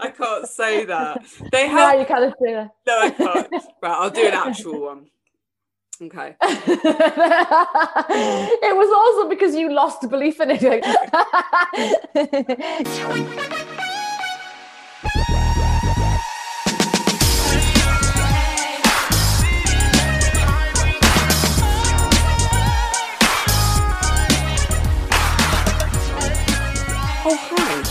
I can't say that. They have. No, you can't say that. No, I can't. Right, I'll do an actual one. Okay. It was awesome because you lost belief in it. Oh, hi.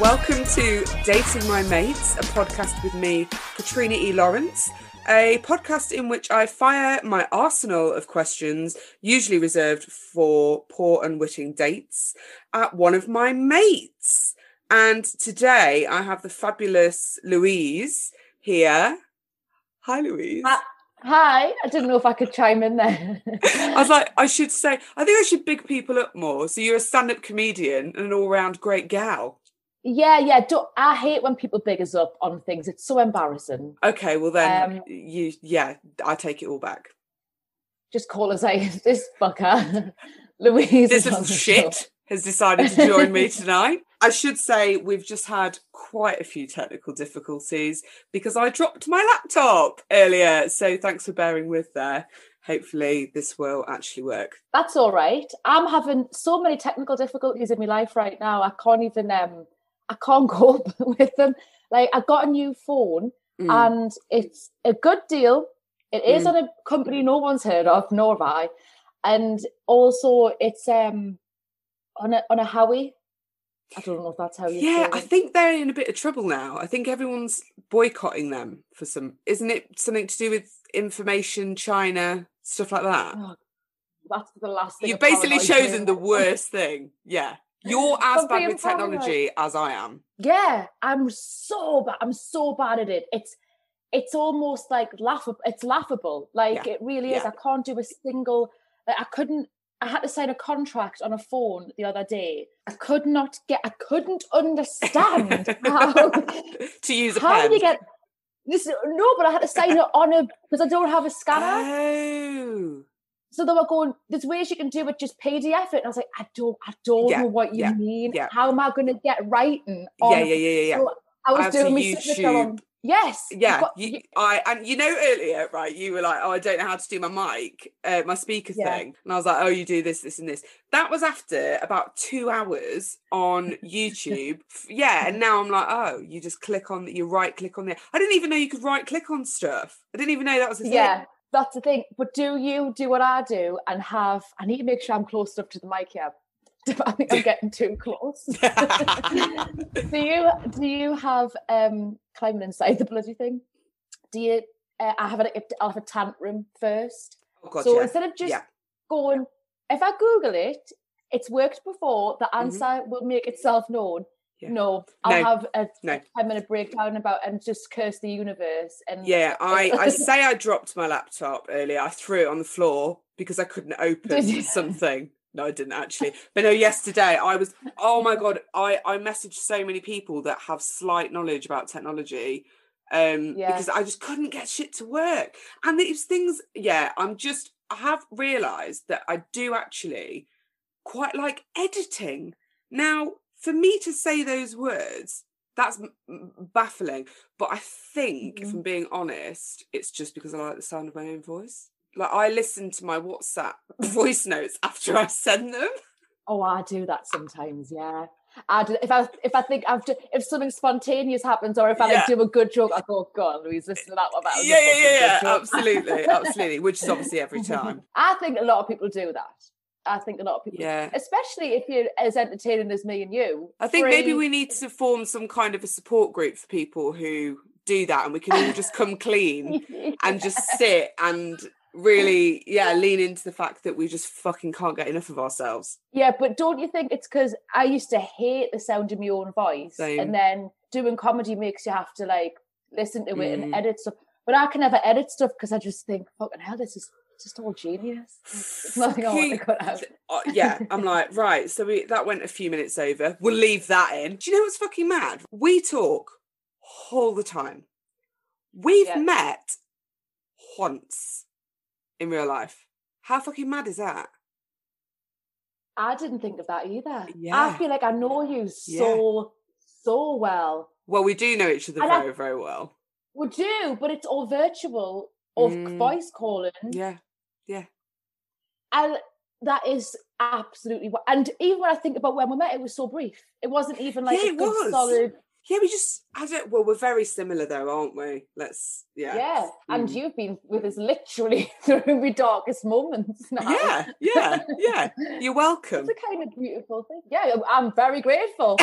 Welcome to Dating My Mates, a podcast with me, Katrina E. Lawrence, a podcast in which I fire my arsenal of questions, usually reserved for poor unwitting dates, at one of my mates. And today I have the fabulous Louise here. Hi, Louise. Hi, I didn't know if I could chime in there. I was like, I think I should big people up more. So you're a stand-up comedian and an all-round great gal. Yeah. I hate when people big us up on things. It's so embarrassing. Okay, well then, I take it all back. Just call us out. This fucker, Louise. This is shit. Has decided to join me tonight. I should say we've just had quite a few technical difficulties because I dropped my laptop earlier. So thanks for bearing with there. Hopefully this will actually work. That's all right. I'm having so many technical difficulties in my life right now. I can't even, I can't cope with them. Like, I got a new phone and it's a good deal. It is on a company no one's heard of, nor have I. And also it's, on a Huawei. I don't know if that's how you say it. I think they're in a bit of trouble now. I think everyone's boycotting them for some... Isn't it something to do with information, China, stuff like that? Oh, that's the last thing. You've basically chosen the worst thing. Yeah. You're as bad with technology as I am. Yeah. I'm so bad. I'm so bad at it. It's almost like laughable. It's laughable. Like, it really is. I can't do a single... Like, I had to sign a contract on a phone the other day. I couldn't understand how to use a pen. How did you get this? No, but I had to sign it because I don't have a scanner. Oh. So they were going, there's ways you can do it, just PDF it. And I was like, I don't know what you mean. Yeah. How am I going to get writing on? Yeah. So I was doing my signature on. Yes. Yeah. Earlier, right? You were like, "Oh, I don't know how to do my mic, my speaker thing," and I was like, "Oh, you do this, this, and this." That was after about 2 hours on YouTube. And now I'm like, "Oh, you just click on that. You right click on there." I didn't even know you could right click on stuff. I didn't even know that was a thing. Yeah, that's the thing. But do you do what I do and have? I need to make sure I'm close enough to the mic here. I think I'm getting too close. Do you have climbing inside the bloody thing? Do you? I'll have a tantrum first. Oh, God, so instead of just going, if I Google it, it's worked before. The answer will make itself known. Yeah. No, I'll have a 10-minute breakdown and just curse the universe. And I say I dropped my laptop earlier. I threw it on the floor because I couldn't open something. No, I didn't actually. But no, yesterday I was, oh my God, I messaged so many people that have slight knowledge about technology because I just couldn't get shit to work. And these things, I have realised that I do actually quite like editing. Now, for me to say those words, that's baffling. But I think, if I'm being honest, it's just because I like the sound of my own voice. Like, I listen to my WhatsApp voice notes after I send them. Oh, I do that sometimes, yeah. I do, if I think if something spontaneous happens or if I do a good joke, I go, oh, God, Louise, listen to that one. That was a good joke. absolutely, which is obviously every time. I think a lot of people do that. Especially if you're as entertaining as me and you. I think maybe we need to form some kind of a support group for people who do that, and we can all just come clean and just sit and... really lean into the fact that we just fucking can't get enough of ourselves. But don't you think it's because I used to hate the sound of my own voice? Same. And then doing comedy makes you have to like listen to it and edit stuff, but I can never edit stuff because I just think, fucking hell, this is just all genius. There's nothing I want to cut out. I'm like, right, so that went a few minutes over, we'll leave that in. Do you know what's fucking mad? We talk all the time. We've met once in real life. How fucking mad is that? I didn't think of that either. I feel like I know you so well. Well, we do know each other very, very well. We do, but it's all virtual, of voice calling. Yeah, yeah. And that is absolutely... And even when I think about when we met, it was so brief. It wasn't even like a good solid... Yeah, we just, I don't, well, we're very similar though, aren't we? Let's, yeah. Yeah, and you've been with us literally through my darkest moments now. Yeah, yeah, yeah. You're welcome. It's a kind of beautiful thing. Yeah, I'm very grateful.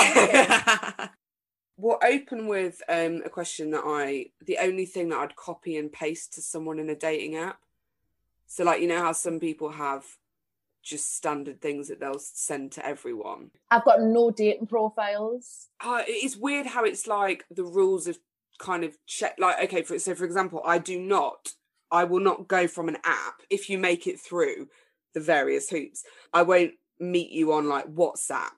We'll open with a question that the only thing that I'd copy and paste to someone in a dating app. So like, you know how some people have just standard things that they'll send to everyone. I've got no dating profiles. It's weird how it's like the rules of kind of check, like, okay, for example, I will not go from an app if you make it through the various hoops. I won't meet you on like WhatsApp.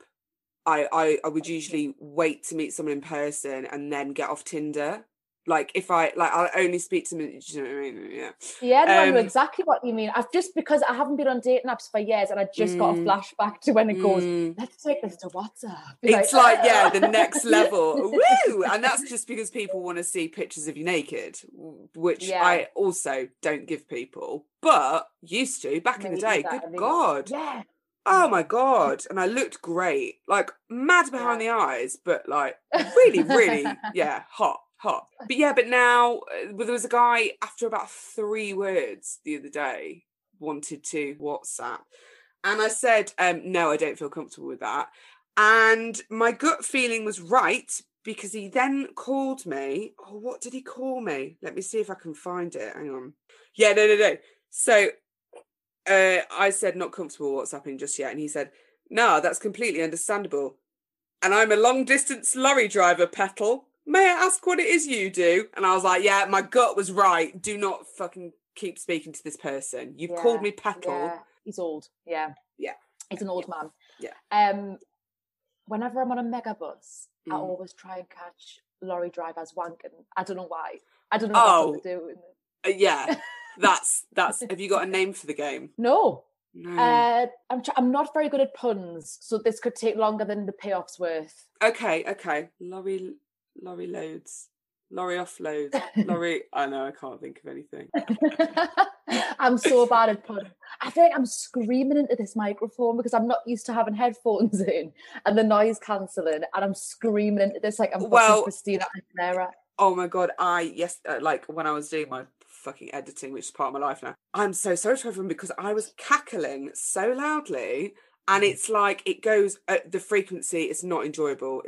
I would usually wait to meet someone in person and then get off Tinder. Like, if I'll only speak to me, do you know what I mean? Yeah. Yeah, no, I know exactly what you mean. Because I haven't been on dating apps for years and I just got a flashback to when it goes, let's take this to WhatsApp. It's like the next level. Woo! And that's just because people want to see pictures of you naked, which I also don't give people, but used to back in the day. Good God. Yeah. Oh my God. And I looked great. Like, mad behind the eyes, but like, really, really, hot. But yeah, but now there was a guy after about 3 words the other day wanted to WhatsApp, and I said no, I don't feel comfortable with that, and my gut feeling was right, because he then called me. Oh, what did he call me? Let me see if I can find it, hang on. Yeah, no, so I said not comfortable WhatsApping just yet, and he said no, that's completely understandable, and I'm a long distance lorry driver, Petal. May I ask what it is you do? And I was like, yeah, my gut was right. Do not fucking keep speaking to this person. You've called me Petal. Yeah. He's old. Yeah. Yeah. He's an old man. Yeah. Whenever I'm on a mega bus, I always try and catch lorry drivers wanking. I don't know why. I don't know what they're doing. Yeah. That's have you got a name for the game? No. I'm not very good at puns, so this could take longer than the payoff's worth. Okay. Lorry loads, lorry offloads, lorry. I know, I can't think of anything. I'm so bad at puns. I feel like I'm screaming into this microphone because I'm not used to having headphones in and the noise cancelling, and I'm screaming into this like I'm fucking Christina Aguilera. Oh my God! Like when I was doing my fucking editing, which is part of my life now. I'm so sorry to everyone because I was cackling so loudly, and it's like it goes at the frequency. It's not enjoyable.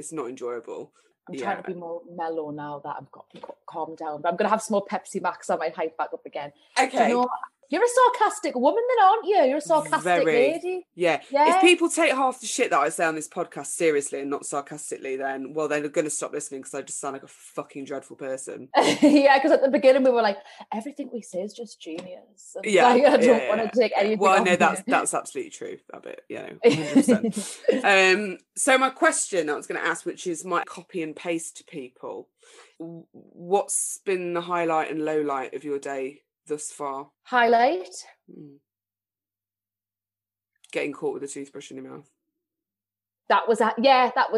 I'm trying to be more mellow now that I've got calmed down. But I'm going to have some more Pepsi Max. I might hype back up again. Okay. You're a sarcastic woman then, aren't you? You're a sarcastic lady. Yeah. If people take half the shit that I say on this podcast seriously and not sarcastically, then they're going to stop listening because I just sound like a fucking dreadful person. Yeah, because at the beginning we were like, everything we say is just genius. And I don't want to take anything off. No, that's absolutely true, that bit, yeah, 100%. So my question I was going to ask, which is my copy and paste to people, what's been the highlight and low light of your day thus far? Highlight? Getting caught with a toothbrush in your mouth. That was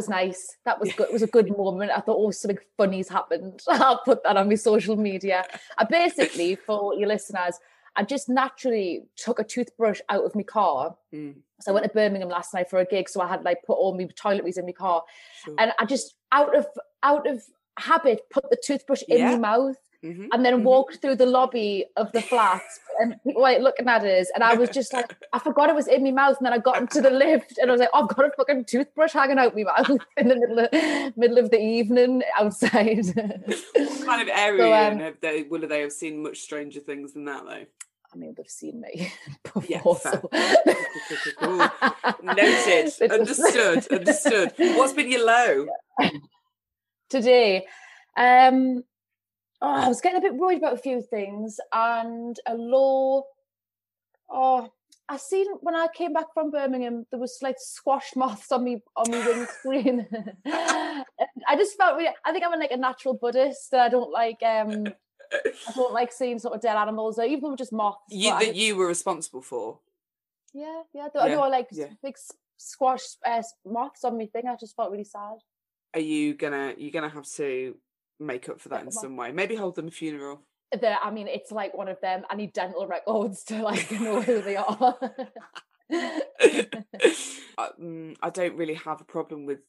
nice. That was good. It was a good moment. I thought, something funny's happened. I'll put that on my social media. I basically, for your listeners, I just naturally took a toothbrush out of my car. So I went to Birmingham last night for a gig, so I had like put all my toiletries in my car. Sure. And I just, out of habit, put the toothbrush in my mouth. Mm-hmm. And then walked through the lobby of the flat and people were like looking at us, and I was just like, I forgot it was in my mouth, and then I got into the lift and I was like, I've got a fucking toothbrush hanging out my mouth in the middle of the evening outside. What kind of area? Would they have seen much stranger things than that though? I mean, they've seen me before. Yeah, so. Cool. Noted. Understood. What's been your low? Today? Oh, I was getting a bit worried about a few things, and a law. Oh, I seen when I came back from Birmingham, there was like squash moths on me windscreen. I just felt really. I think I'm like a natural Buddhist. And I don't like. I don't like seeing sort of dead animals, or even just moths. That you were responsible for. Yeah. I know, like big squash moths on me thing. I just felt really sad. are you gonna, you're gonna have to make up for that in some way. Maybe hold them a funeral. I mean, it's like one of them. I need dental records to like know who they are. I don't really have a problem with.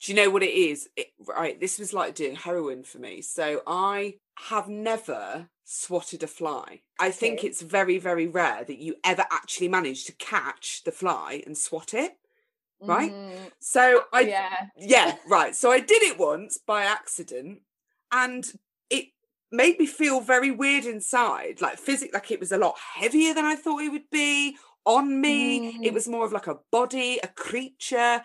Do you know what it is? Right, this was like doing heroin for me. So I have never swatted a fly. I think it's very, very rare that you ever actually manage to catch the fly and swat it. Right? Mm. So I, yeah, right. So I did it once by accident, and it made me feel very weird inside, like physically, like it was a lot heavier than I thought it would be on me. Mm. It was more of like a body, a creature.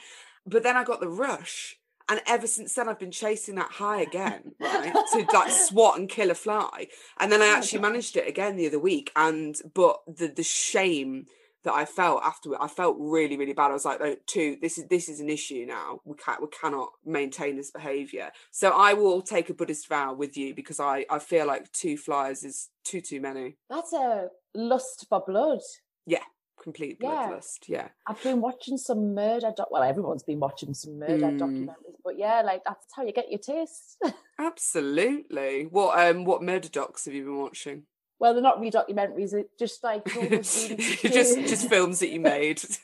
But then I got the rush, and ever since then I've been chasing that high again, right? To like swat and kill a fly. And then I actually managed it again the other week, and but the shame that I felt afterward, I felt really, really bad. I was like, oh, this is an issue now. We cannot maintain this behaviour. So I will take a Buddhist vow with you, because I feel like two flies is too many. That's a lust for blood. Yeah. Complete bloodlust. Yeah. I've been watching some murder everyone's been watching some murder documentaries, but yeah, like that's how you get your taste. Absolutely. What murder docs have you been watching? Well, they're not really documentaries, it's just like just films that you made. Snuff.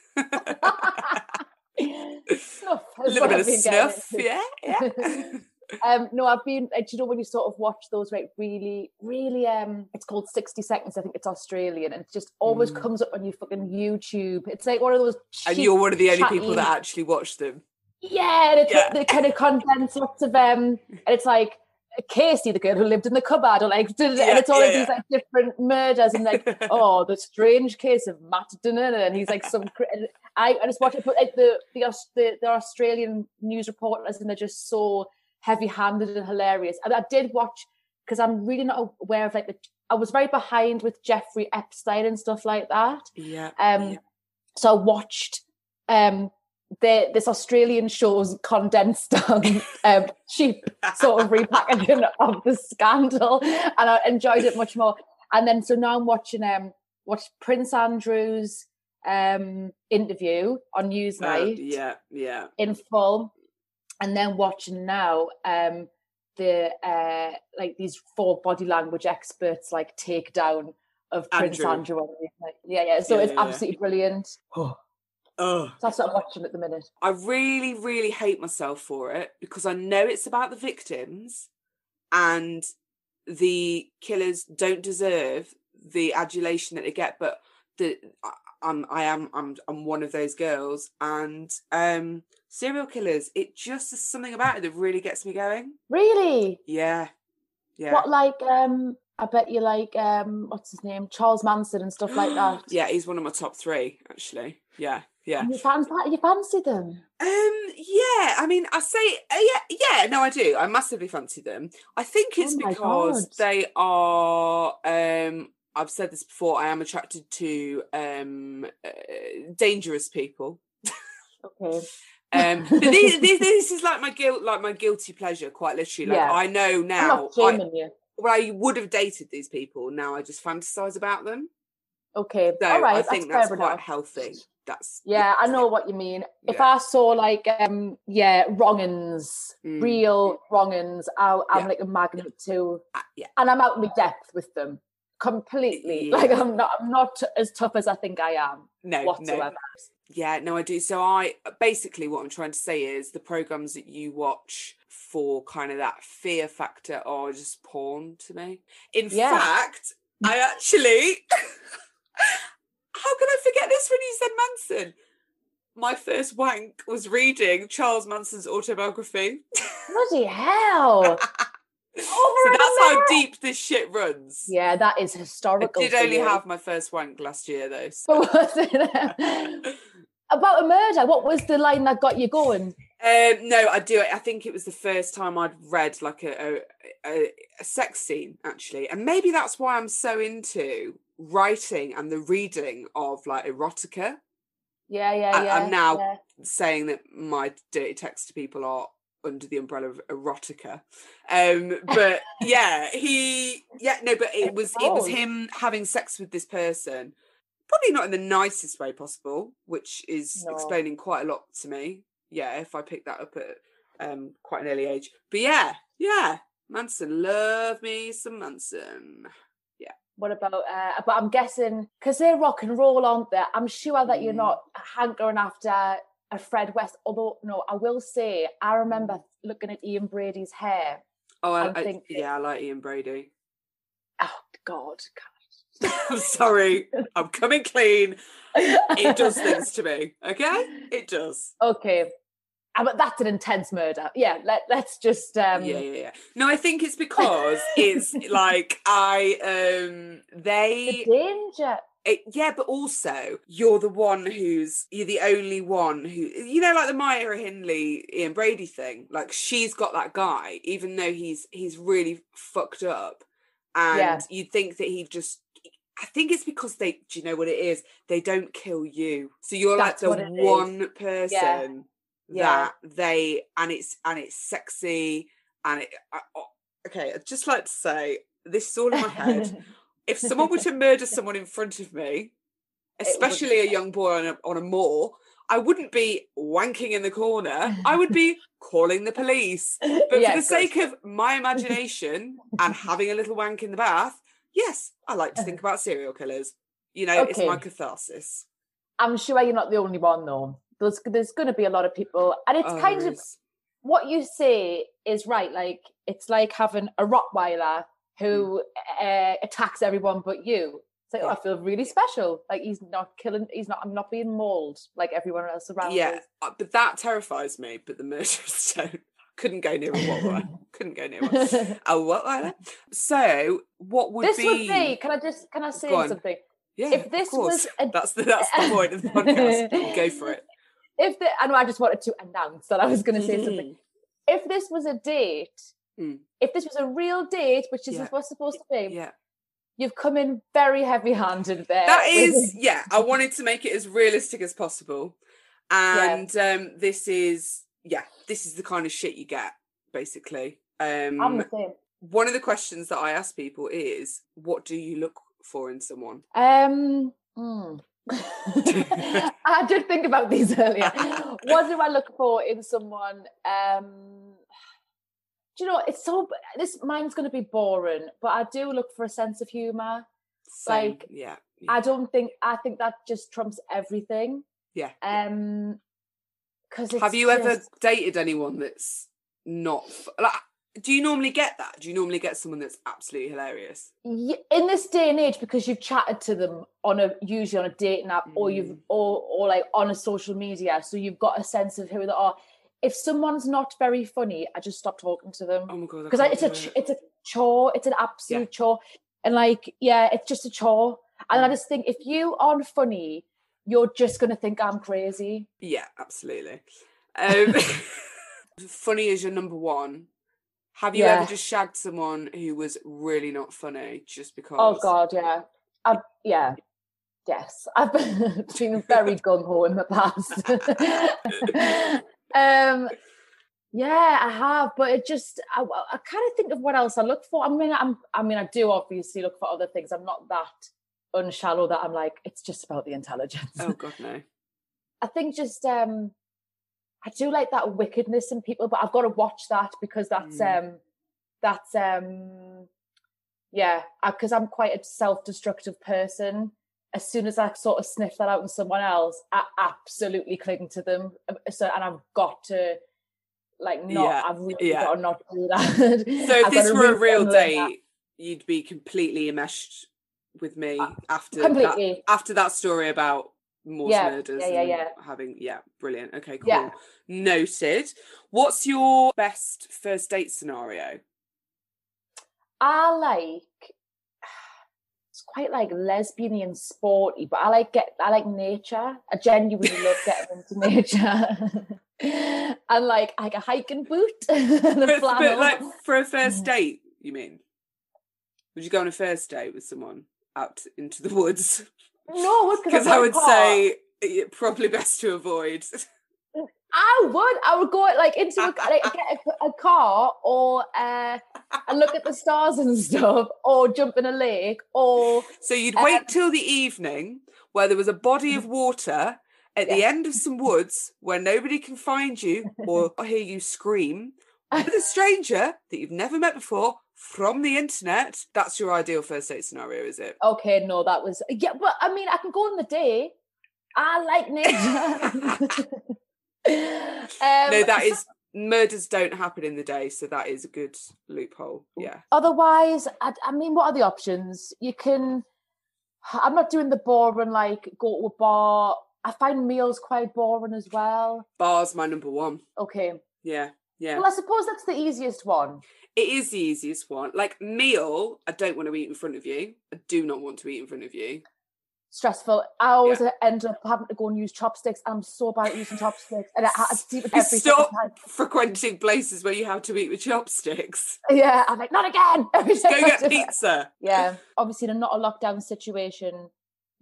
A little bit of snuff. Yeah. No, I've been, do you know when you sort of watch those, right, really, really, it's called 60 Seconds, I think it's Australian, and it just always comes up on your fucking YouTube. It's like one of those cheap, and you're one of the only people that actually watch them. Yeah, and it's like, they kind of condense lots of, and it's like, Casey, the girl who lived in the cupboard, or like, and it's all of these like different murders, and like, oh, the strange case of Matt Dunner, and he's like some. And I just watch it, but like the Australian news reporters, and they're just so heavy-handed and hilarious. And I did watch, because I'm really not aware of like I was very behind with Jeffrey Epstein and stuff like that. Yeah. So I watched this Australian show's condensed cheap sort of repackaging of the scandal, and I enjoyed it much more. And then so now I'm watching watched Prince Andrew's interview on Newsnight. Yeah. In full. And then watching now like these four body language experts like take down of Prince Andrew. So it's absolutely brilliant. So that's what I'm watching at the minute. I really, really hate myself for it, because I know it's about the victims, and the killers don't deserve the adulation that they get. But I'm one of those girls, and serial killers, it just is something about it that really gets me going. Really? Yeah. What, like, I bet you like, what's his name? Charles Manson and stuff like that. Yeah, he's one of my top three, actually. Yeah. And you fancy them? Yeah, I mean, I say, no, I do. I massively fancy them. I think it's because they are, I've said this before, I am attracted to dangerous people. Okay. But this is like my guilty pleasure, quite literally. Like I know now, I would have dated these people. Now I just fantasize about them. Okay, so all right. I think that's quite healthy. That's I know what you mean. Yeah. If I saw like wrong-uns, real wrong-uns, I'm like a magnet too, and I'm out of my depth with them. Completely. Like I'm not as tough as I think I am. No, whatsoever. Yeah, no, I do. So I basically what I'm trying to say is the programs that you watch for kind of that fear factor are just porn to me. In fact, I actually how can I forget this when you said Manson? My first wank was reading Charles Manson's autobiography. Bloody hell. So that's how deep this shit runs. Yeah, that is historical. I did only have my first wank last year, though. So. Was it? About a murder? What was the line that got you going? No, I do. I think it was the first time I'd read like a sex scene, actually. And maybe that's why I'm so into writing and the reading of like erotica. I'm now saying that my dirty texts to people are under the umbrella of erotica, but but it was him having sex with this person, probably not in the nicest way possible, which is explaining quite a lot to me. If I picked that up at quite an early age. But yeah, Manson, love me some Manson. Yeah. What about? But I'm guessing because they're rock and roll, aren't they? I'm sure that you're not hankering after a Fred West. Although, no, I will say I remember looking at Ian Brady's hair. Oh, I like Ian Brady. Oh God. I'm sorry. I'm coming clean. It does things to me. Okay, it does. Okay. But that's an intense murder. Yeah, let's just... Yeah. No, I think it's because it's like they... The danger. Yeah, but also you're the one you're the only one who, you know, like the Myra Hindley, Ian Brady thing, like she's got that guy, even though he's really fucked up. And you'd think that he'd just... I think it's because do you know what it is? They don't kill you. So you're like the one person... Yeah. Yeah. That they and it's sexy and it. Okay, I'd just like to say this is all in my head. If someone were to murder someone in front of me, especially a young boy on a mall, I wouldn't be wanking in the corner. I would be calling the police. But for the sake of my imagination and having a little wank in the bath, yes, I like to think about serial killers. You know, It's my catharsis. I'm sure you're not the only one though. There's going to be a lot of people, and it's kind of what you say is right. Like it's like having a Rottweiler who attacks everyone but you. It's like, I feel really special. Like he's not killing. I'm not being mauled like everyone else around. Yeah, but that terrifies me. But the murderers don't. Couldn't go near a Rottweiler. Couldn't go near a Rottweiler. So what would this would be? Can I say something? Yeah, if this was that's the point of the podcast. Go for it. I know I just wanted to announce that I was going to say something. If this was a date, if this was a real date, which this is what's supposed to be, you've come in very heavy-handed there. That is, I wanted to make it as realistic as possible. And this is the kind of shit you get, basically. I'm the same. One of the questions that I ask people is, what do you look for in someone? I did think about these earlier. What do I look for in someone? Do you know, mine's going to be boring, but I do look for a sense of humour. I think that just trumps everything. Yeah. Because have you ever dated anyone that's not like? Do you normally get that? Do you normally get someone that's absolutely hilarious? Yeah, in this day and age, because you've chatted to them usually on a dating app or you've or like on a social media, so you've got a sense of who they are. If someone's not very funny, I just stop talking to them. Oh my God, because it's a chore. It's an absolute chore, and it's just a chore. And I just think if you aren't funny, you're just going to think I'm crazy. Yeah, absolutely. Funny is your number one. Have you ever just shagged someone who was really not funny just because? Oh, God, yeah. Yes. I've been very gung-ho in the past. Yeah, I have. But it just, I kind of think of what else I look for. I mean, I do obviously look for other things. I'm not that unshallow that I'm like, it's just about the intelligence. Oh, God, no. I think just... I do like that wickedness in people, but I've got to watch that because because I'm quite a self-destructive person. As soon as I sort of sniff that out in someone else, I absolutely cling to them. So, and I've got to I've really got to not do that. So if this were a real date, you'd be completely enmeshed with me after that story about Moore's murders brilliant. Okay, cool. Yeah. Noted. What's your best first date scenario? I like it's quite like lesbian and sporty, but I like nature. I genuinely love getting into nature. And like a hiking boot and a flannel. But like for a first date, you mean? Would you go on a first date with someone out into the woods? No, because I would say it's probably best to avoid. I would go into get a car or and look at the stars and stuff, or jump in a lake, or so you'd wait till the evening where there was a body of water, at the end of some woods where nobody can find you or hear you scream with a stranger that you've never met before from the internet. That's your ideal first date scenario, is it? Okay, no, that was... Yeah, but I mean, I can go on the day. I like nature. No, that is... Murders don't happen in the day, so that is a good loophole, yeah. Otherwise, I mean, what are the options? You can... I'm not doing the boring, like, go to a bar. I find meals quite boring as well. Bar's my number one. Okay. Yeah, yeah. Well, I suppose that's the easiest one. It is the easiest one. Like, meal, I don't want to eat in front of you. I do not want to eat in front of you. Stressful. I always end up having to go and use chopsticks. I'm so bad at using chopsticks. And Stop frequenting places where you have to eat with chopsticks. Yeah, I'm like, not again. Just go get pizza. Yeah. Obviously, in a not a lockdown situation,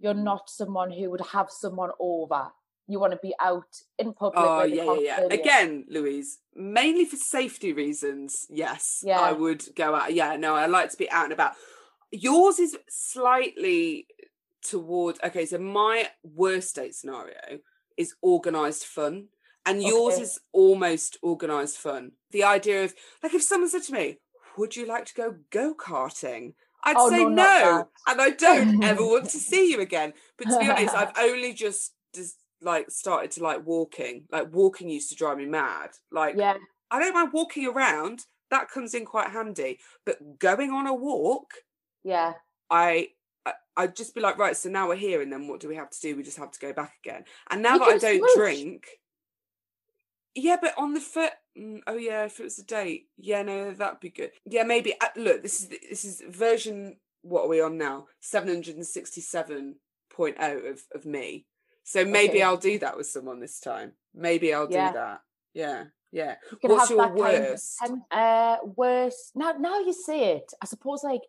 you're not someone who would have someone over. You want to be out in public. Oh, yeah. Again, Louise, mainly for safety reasons, yes, yeah. I would go out. Yeah, no, I like to be out and about. Yours is slightly... Okay, so my worst date scenario is organised fun, and yours is almost organised fun. The idea of, like, if someone said to me, would you like to go-karting? I'd say no, and I don't ever want to see you again. But to be honest, I've only just like started to like walking. Like, walking used to drive me mad. Like, I don't mind walking around. That comes in quite handy. But going on a walk, I'd just be like, right, so now we're here, and then what do we have to do? We just have to go back again. And now that I don't drink... Yeah, but on the foot... Oh, yeah, if it was a date. Yeah, no, that'd be good. Yeah, maybe... Look, this is version... What are we on now? 767.0 of me. So maybe I'll do that with someone this time. Maybe I'll do that. Yeah, yeah. You What's your worst? Kind of, worst... Now you say it. I suppose, like,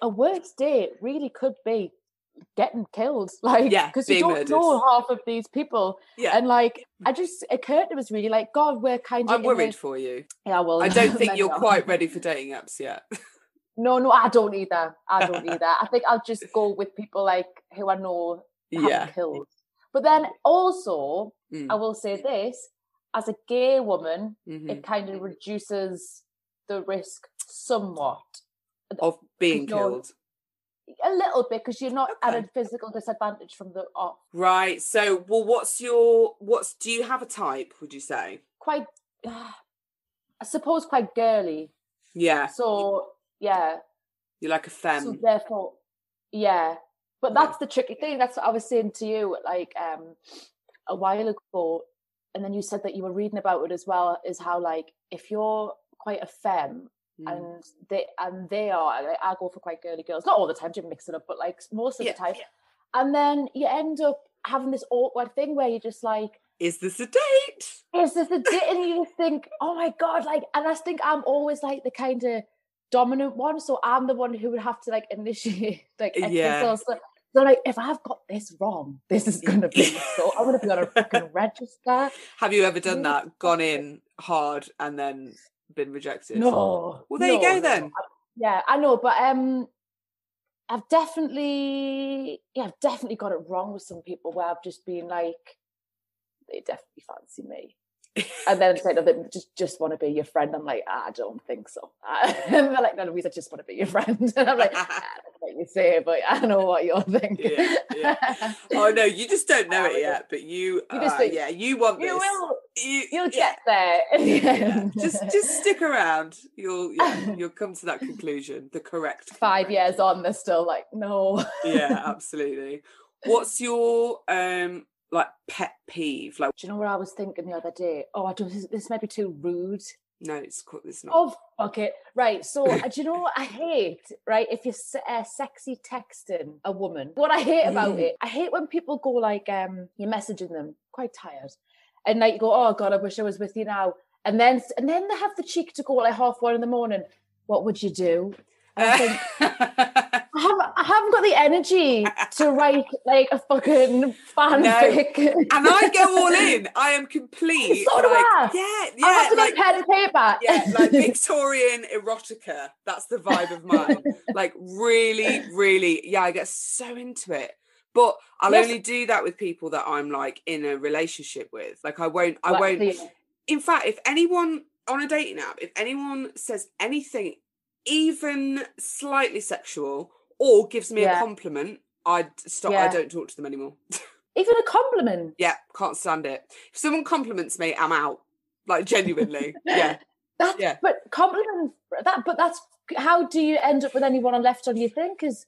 a worst date really could be getting killed, like, because you don't know half of these people, and like, I just occurred to us really, like, God, we're kind of... I'm worried for you. Yeah, well, I don't think you're quite ready for dating apps yet. No, I don't either. I think I'll just go with people like who I know have killed. But then also, I will say this: as a gay woman, it kind of reduces the risk somewhat. Of being killed? A little bit, because you're not at a physical disadvantage from the off. Right, so, well, do you have a type, would you say? Quite, I suppose, quite girly. Yeah. So, yeah. You're like a femme. So, therefore, yeah. But that's the tricky thing. That's what I was saying to you, like, a while ago, and then you said that you were reading about it as well, is how, like, if you're quite a femme, and they are I go for quite girly girls, not all the time, you mix it up, but like most of the time, and then you end up having this awkward thing where you're just like, is this a date? And you just think, oh my God, like, and I think I'm always like the kind of dominant one, so I'm the one who would have to like initiate, like, so like, if I've got this wrong, this is going to be so... I'm going to be on a fucking register. Have you ever done that, gone in hard and then been rejected? No. Well, there you go then. Yeah, I know, but I've definitely got it wrong with some people where I've just been like, they definitely fancy me, and then instead of them, just want to be your friend. I'm like, I don't think so. And they're like, no, Louise, I just want to be your friend. And I'm like, that's what you say, but I know what you're thinking. Yeah. Oh no, you just don't know it yet, but you just think, you want this. You'll get there. Yeah. Just stick around. You'll come to that conclusion, the correct. 5 years on, they're still like, no. Yeah, absolutely. What's your like pet peeve? Like, do you know what I was thinking the other day? Oh, I don't. This might be too rude. No, it's not. Oh, fuck it. Right. So, do you know what I hate? Right, if you're sexy texting a woman, what I hate about it, I hate when people go like, you're messaging them, quite tired. And like, you go, oh God, I wish I was with you now. And then they have the cheek to go like 1:30 in the morning. What would you do? And I think, I haven't got the energy to write like a fucking fanfic. No. And I go all in. I am complete. So do I. Yeah. I have to get pen and paper. Yeah, like Victorian erotica. That's the vibe of mine. Like really, really. Yeah, I get so into it. But I'll only do that with people that I'm like in a relationship with. Like I won't. Yeah. In fact, if anyone on a dating app, if anyone says anything even slightly sexual or gives me a compliment, I'd stop. Yeah. I don't talk to them anymore. Even a compliment? Yeah, can't stand it. If someone compliments me, I'm out. Like genuinely. Yeah. But compliments, that's how do you end up with anyone left on your thing? Because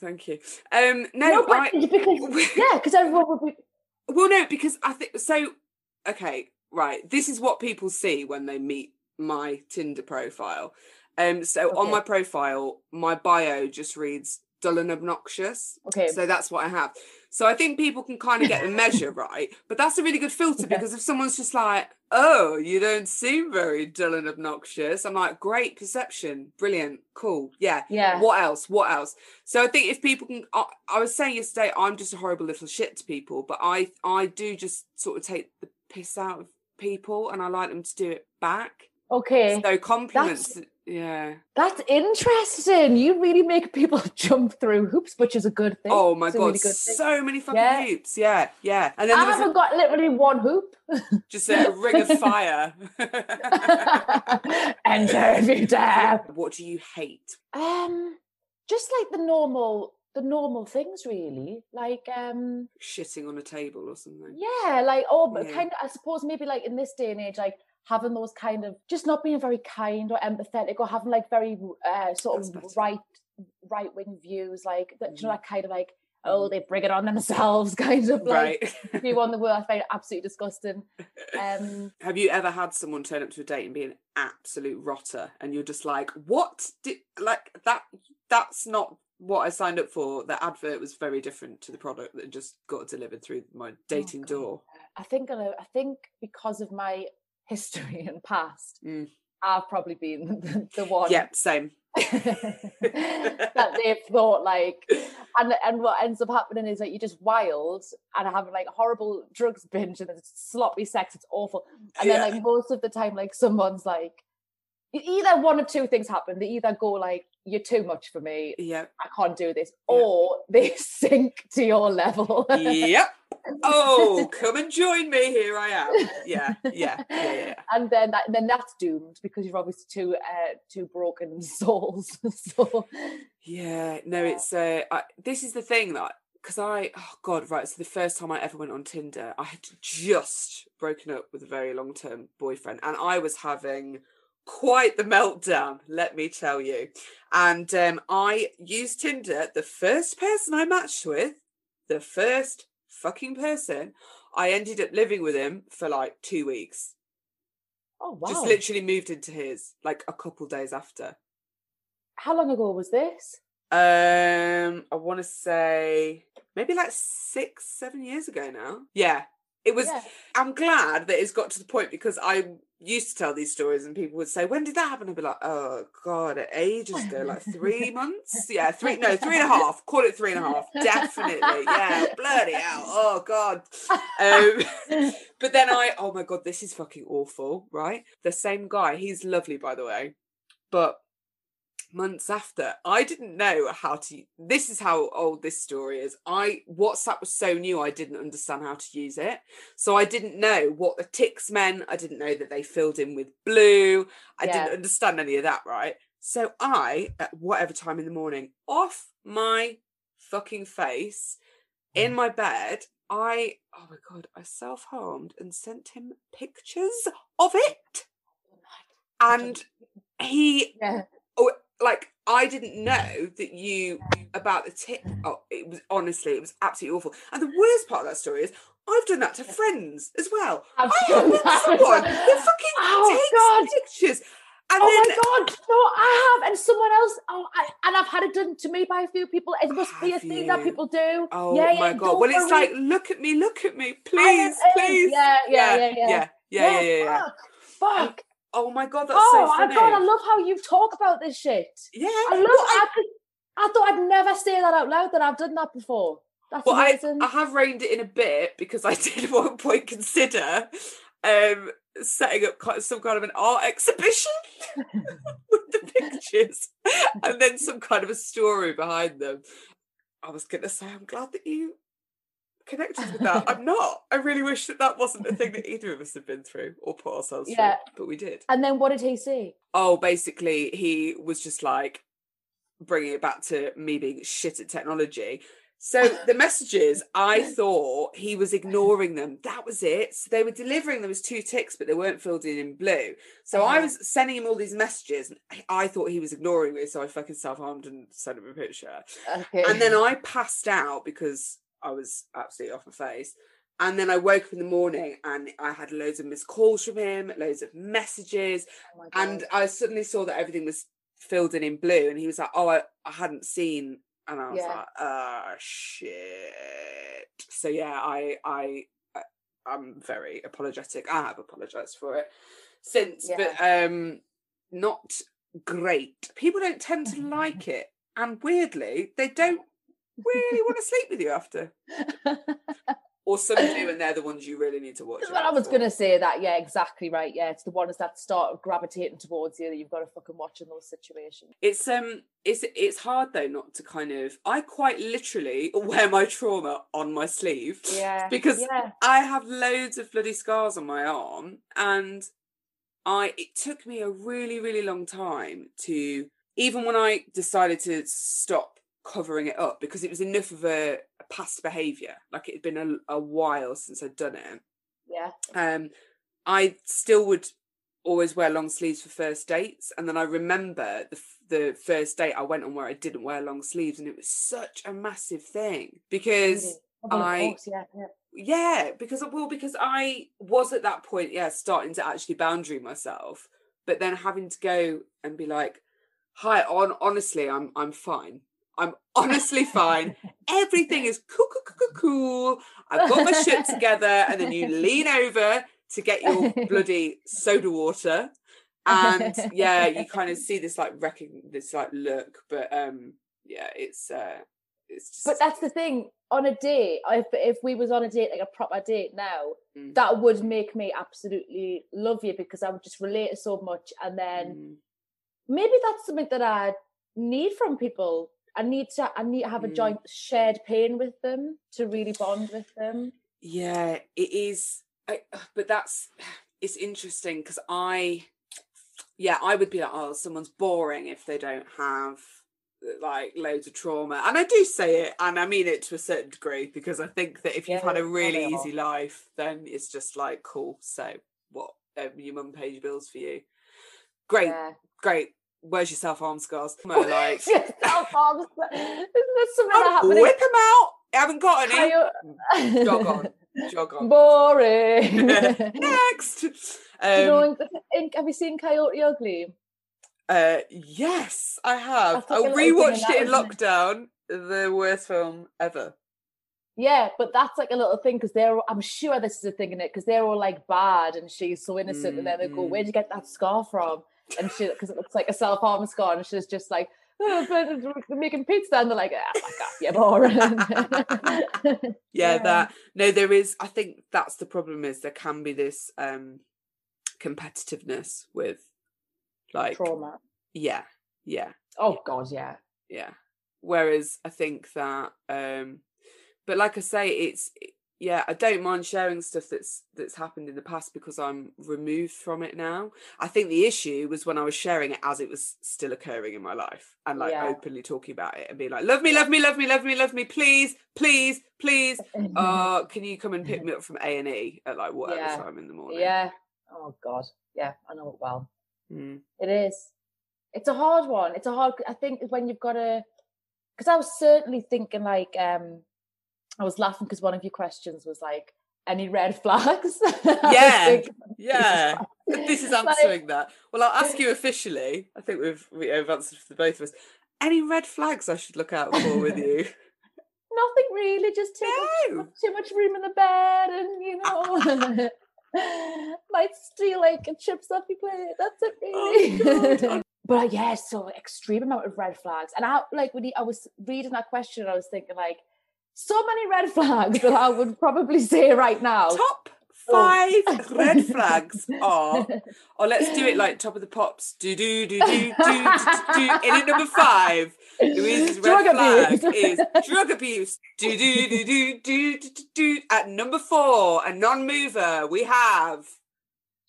thank you. Because everyone would be. Well, no, because I think so. Okay, right. This is what people see when they meet my Tinder profile. On my profile, my bio just reads dull and obnoxious. Okay. So that's what I have. So I think people can kind of get the measure right, but that's a really good filter because if someone's just like, "Oh, you don't seem very dull and obnoxious," I'm like, "Great perception, brilliant, cool, yeah." What else? So I think if people can, I was saying yesterday, I'm just a horrible little shit to people, but I do just sort of take the piss out of people, and I like them to do it back. Okay. So compliments. That's interesting. You really make people jump through hoops, which is a good thing. Oh my God, so many fucking hoops. Yeah. And then I haven't got literally one hoop. Just a ring of fire. Enter if you dare. What do you hate? Just like the normal things, really. Like shitting on a table or something. Yeah, like kind of. I suppose maybe like in this day and age, like. Having those kind of just not being very kind or empathetic, or having like very sort of right wing views, like that, you know, that kind of like they bring it on themselves kind of like view on the world. I find it absolutely disgusting. Have you ever had someone turn up to a date and be an absolute rotter, and you're just like, what? That's not what I signed up for. The advert was very different to the product that just got delivered through my dating door. I think because of my history and past, I've probably been the one. Yeah, same. That they've thought like, and what ends up happening is like you're just wild and having like a horrible drugs binge and it's sloppy sex. It's awful. And then like most of the time, like someone's like, either one of two things happen. They either go like, "You're too much for me. Yeah, I can't do this," or they sink to your level. Yep. Oh, come and join me. Here I am. Yeah. And then that's doomed because you're obviously two broken souls. So it's this is the thing that because So the first time I ever went on Tinder, I had just broken up with a very long-term boyfriend, and I was having quite the meltdown, let me tell you. And I used Tinder. The first person I matched with, the first fucking person, I ended up living with him for like 2 weeks. Oh wow. Just literally moved into his like a couple days after. How long ago was this? I want to say maybe like 6-7 years ago now. Yeah, it was. Yeah. I'm glad that it's got to the point because I used to tell these stories and people would say, "When did that happen?" I'd be like, "Oh God, ages ago, like 3 months." Yeah, 3.5. Call it 3.5. Definitely. Yeah, bloody hell. Oh God. But then oh my God, this is fucking awful, right? The same guy, he's lovely by the way, but months after, I didn't know how to, this is how old this story is. WhatsApp was so new, I didn't understand how to use it. So I didn't know what the ticks meant. I didn't know that they filled in with blue. I didn't understand any of that, right? So I, at whatever time in the morning, off my fucking face, in my bed, I self-harmed and sent him pictures of it. And he... Yeah. Oh, like I didn't know that about the tip. Oh, it was absolutely awful. And the worst part of that story is I've done that to friends as well. Absolutely. I have someone that fucking takes pictures. And my God! No, I have, and someone else. And I've had it done to me by a few people. It must be a thing that people do. Oh my God! Well, it's like, look at me, please. Yeah. Fuck. Oh my God, that's so funny. Oh my God, I love how you talk about this shit. Yeah. I thought I'd never say that out loud, that I've done that before. That's amazing. I have reined it in a bit because I did at one point consider setting up some kind of an art exhibition with the pictures and then some kind of a story behind them. I was going to say, I'm glad that you connected with that. I'm not. I really wish that that wasn't a thing that either of us had been through or put ourselves through, but we did. And then what did he see? Oh, basically, he was just like, bringing it back to me being shit at technology. So the messages, I thought he was ignoring them. That was it. So they were delivering them as two ticks, but they weren't filled in blue. So I was sending him all these messages, and I thought he was ignoring me, so I fucking self-harmed and sent him a picture. Okay. And then I passed out because I was absolutely off my face. And then I woke up in the morning and I had loads of missed calls from him, loads of messages. Oh, and I suddenly saw that everything was filled in blue. And he was like, oh, I hadn't seen... And I was like, oh, shit. So, yeah, I'm very apologetic. I have apologised for it since, but not great. People don't tend to like it. And weirdly, they don't really want to sleep with you after. Or some do, and they're the ones you really need to watch. Well, I was going to say that, yeah, exactly right, yeah. It's the ones that start gravitating towards you that you've got to fucking watch in those situations. It's hard, though, not to kind of... I quite literally wear my trauma on my sleeve. Yeah. Because I have loads of bloody scars on my arm, and it took me a really, really long time to... Even when I decided to stop covering it up, because it was enough of a past behaviour, like it had been a while since I'd done it. Yeah. I still would always wear long sleeves for first dates, and then I remember the first date I went on where I didn't wear long sleeves, and it was such a massive thing because because I was at that point starting to actually boundary myself, but then having to go and be like, hi, honestly, I'm fine. I'm honestly fine. Everything is cool. I've got my shit together. And then you lean over to get your bloody soda water. And you kind of see this like wrecking, this like look. But it's just... But that's the thing. On a date, if we was on a date, like a proper date now, that would make me absolutely love you because I would just relate so much. And then maybe that's something that I need from people. I need to have a joint shared pain with them to really bond with them. Yeah, it is. It's interesting because I would be like, oh, someone's boring if they don't have like loads of trauma. And I do say it, and I mean it to a certain degree, because I think that if you've had a really easy life, then it's just like, cool. So what? Your mum pays your bills for you. Great. Where's your self-harm scars? Like, self-harm scars. There's something happening. Whip them out. I haven't got any. Jog on. Boring. Next. Have you seen Coyote Ugly? Yes, I have. I rewatched it in lockdown. The worst film ever. Yeah, but that's like a little thing because I'm sure this is a thing in it because they're all like bad and she's so innocent and then they go, where'd you get that scar from? And she, because it looks like a self-harm scar, and she's just like, oh, making pizza, and they're like, oh my god, you're boring. There is. I think that's the problem, is there can be this competitiveness with like trauma. Yeah. Oh god, yeah. Yeah. Whereas I think that, but like I say, it's I don't mind sharing stuff that's happened in the past because I'm removed from it now. I think the issue was when I was sharing it as it was still occurring in my life and like openly talking about it and being like, love me, please. Can you come and pick me up from A&E at like whatever time in the morning? Yeah. Oh God. Yeah, I know it well. It is. It's a hard one. I think when you've got to, because I was certainly thinking like, I was laughing because one of your questions was like, any red flags? This is answering like, that. Well, I'll ask you officially. I think we've answered for the both of us. Any red flags I should look out for with you? Nothing really, just too much room in the bed and, you know, might steal like chips off your plate. That's it, really. Oh, but yeah, so extreme amount of red flags. And I, like, when I was reading that question, I was thinking like, so many red flags that I would probably say right now. Top five red flags are, or let's do it like Top of the Pops. Do, do, do, do, do, do. In at number 5, Louise's red flag is drug abuse. Do, do, do, do, do, do, do. At number 4, a non-mover, we have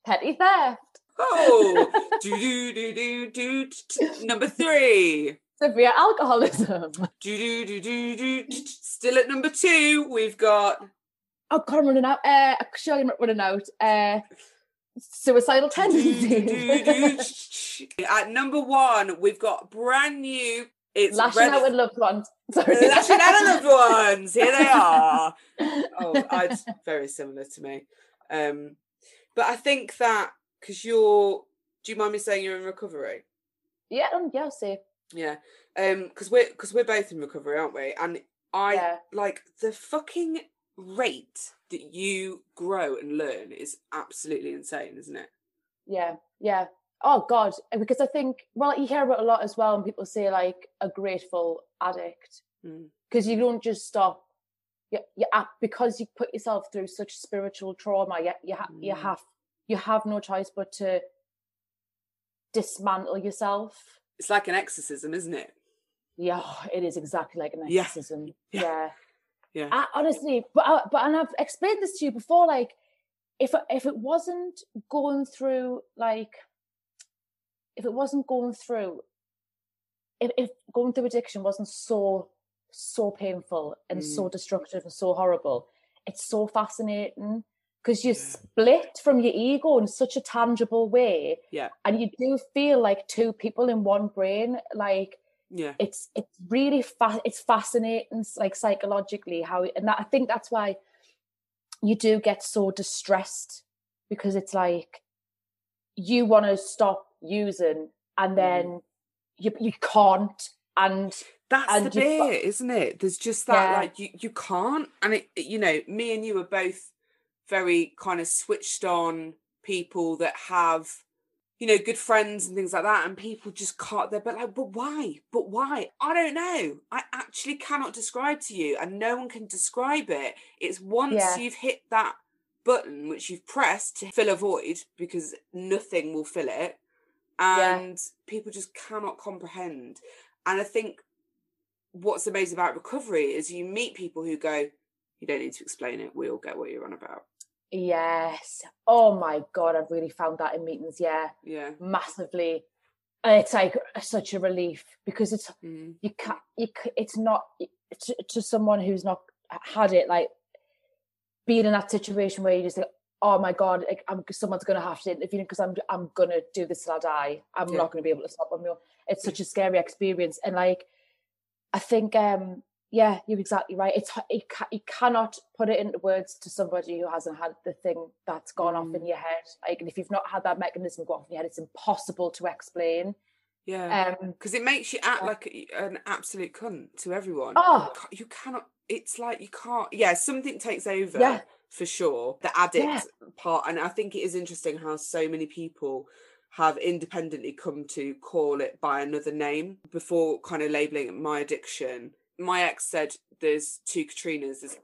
petty theft. Oh, do, do, do, do, do, do. Number 3, severe alcoholism. Do, do, do, do, do. Still at number 2, we've got. Oh God, I'm running out. Surely I'm not running out. Suicidal tendencies. At number 1, we've got brand new. It's lashing out with loved ones. Sorry. Lashing out with loved ones. Here they are. Oh, it's very similar to me. But I think that because you're. Do you mind me saying you're in recovery? Yeah. Yeah. I'll see. Yeah. Because we're both in recovery, aren't we? And like the fucking rate that you grow and learn is absolutely insane, isn't it? Yeah. Oh God, because I think, well, you hear about a lot as well when people say like a grateful addict, because you don't just stop. Because you put yourself through such spiritual trauma, you have no choice but to dismantle yourself. It's like an exorcism, isn't it? Yeah, it is exactly like an exorcism. Yeah. I, honestly, but I've explained this to you before. Like, if going through addiction wasn't so painful and so destructive and so horrible, it's so fascinating because you split from your ego in such a tangible way. Yeah, and you do feel like two people in one brain, like. Yeah, it's really it's fascinating, like psychologically how, and that, I think that's why you do get so distressed, because it's like you want to stop using and then you can't, and that's the bit, isn't it? There's just that like you can't, and it, you know, me and you are both very kind of switched on people that have, you know, good friends and things like that, and people just can't. They're like, but why? I don't know. I actually cannot describe to you, and no one can describe it. It's once you've hit that button, which you've pressed to fill a void, because nothing will fill it, and people just cannot comprehend. And I think what's amazing about recovery is you meet people who go, you don't need to explain it. We all get what you're on about. Yes. Oh my God, I've really found that in meetings. Yeah. Massively. It's like such a relief, because it's it's not to someone who's not had it, like being in that situation where you just think, oh my God, like someone's going to have to intervene because I'm going to do this till I die. I'm not going to be able to stop on my own. It's such a scary experience, and like I think you're exactly right. You cannot put it into words to somebody who hasn't had the thing that's gone off in your head. Like, and if you've not had that mechanism go off in your head, it's impossible to explain. Yeah, because it makes you act like an absolute cunt to everyone. Oh, you cannot. It's like you can't. Yeah, something takes over for sure. The addict part, and I think it is interesting how so many people have independently come to call it by another name before kind of labelling it my addiction. My ex said there's two Katrinas. There's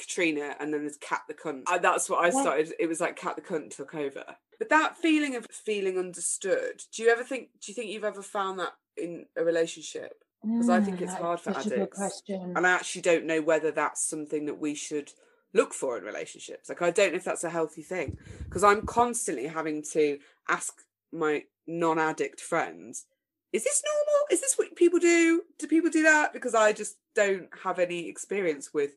Katrina and then there's Cat the Cunt. That's what I started. It was like Cat the Cunt took over. But that feeling of feeling understood, do you think you've ever found that in a relationship? Because I think it's hard for addicts. And I actually don't know whether that's something that we should look for in relationships. Like, I don't know if that's a healthy thing. Because I'm constantly having to ask my non-addict friends, is this normal? Is this what people do? Do people do that? Because I just don't have any experience with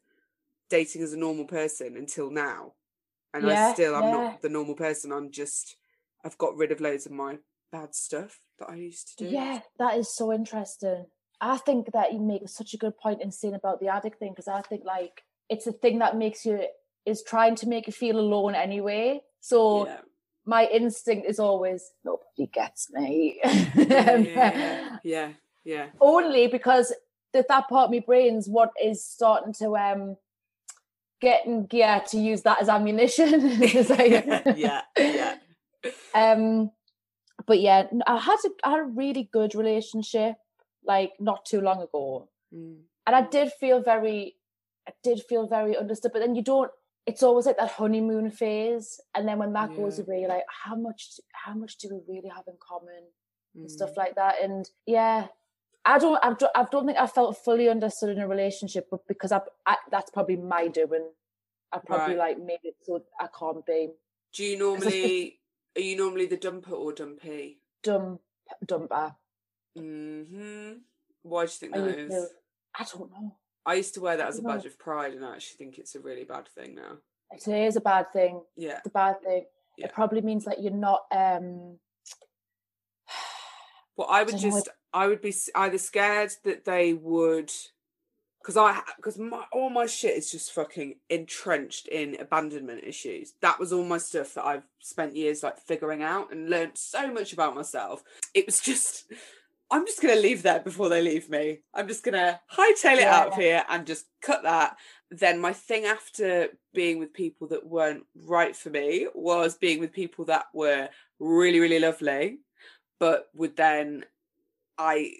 dating as a normal person until now. And I'm not the normal person. I've got rid of loads of my bad stuff that I used to do. Yeah, that is so interesting. I think that you make such a good point in saying about the addict thing, because I think like it's a thing that is trying to make you feel alone anyway. So my instinct is always, nobody gets me. Yeah. Only because that part of my brain's what is starting to get in gear to use that as ammunition. Yeah. But yeah, I had a really good relationship, like not too long ago, and I did feel very understood. But then you don't. it's always like that honeymoon phase, and then when that goes away, you're like, how much do we really have in common and stuff like that. And I don't think I felt fully understood in a relationship, but because I that's probably my doing. I probably like made it so I can't be. Do you normally are you normally the dumper or dumpy? Dumper. Mm-hmm. Why do you think that is? I don't know. I used to wear that as a badge of pride, and I actually think it's a really bad thing now. It is a bad thing. Yeah. It's a bad thing. Yeah. It probably means that you're not well, I would be either scared that they would, because all my shit is just fucking entrenched in abandonment issues. That was all my stuff that I've spent years like figuring out and learned so much about myself. It was just, I'm just going to leave that before they leave me. I'm just going to hightail it out of here and just cut that. Then my thing after being with people that weren't right for me was being with people that were really, really lovely, but would then... I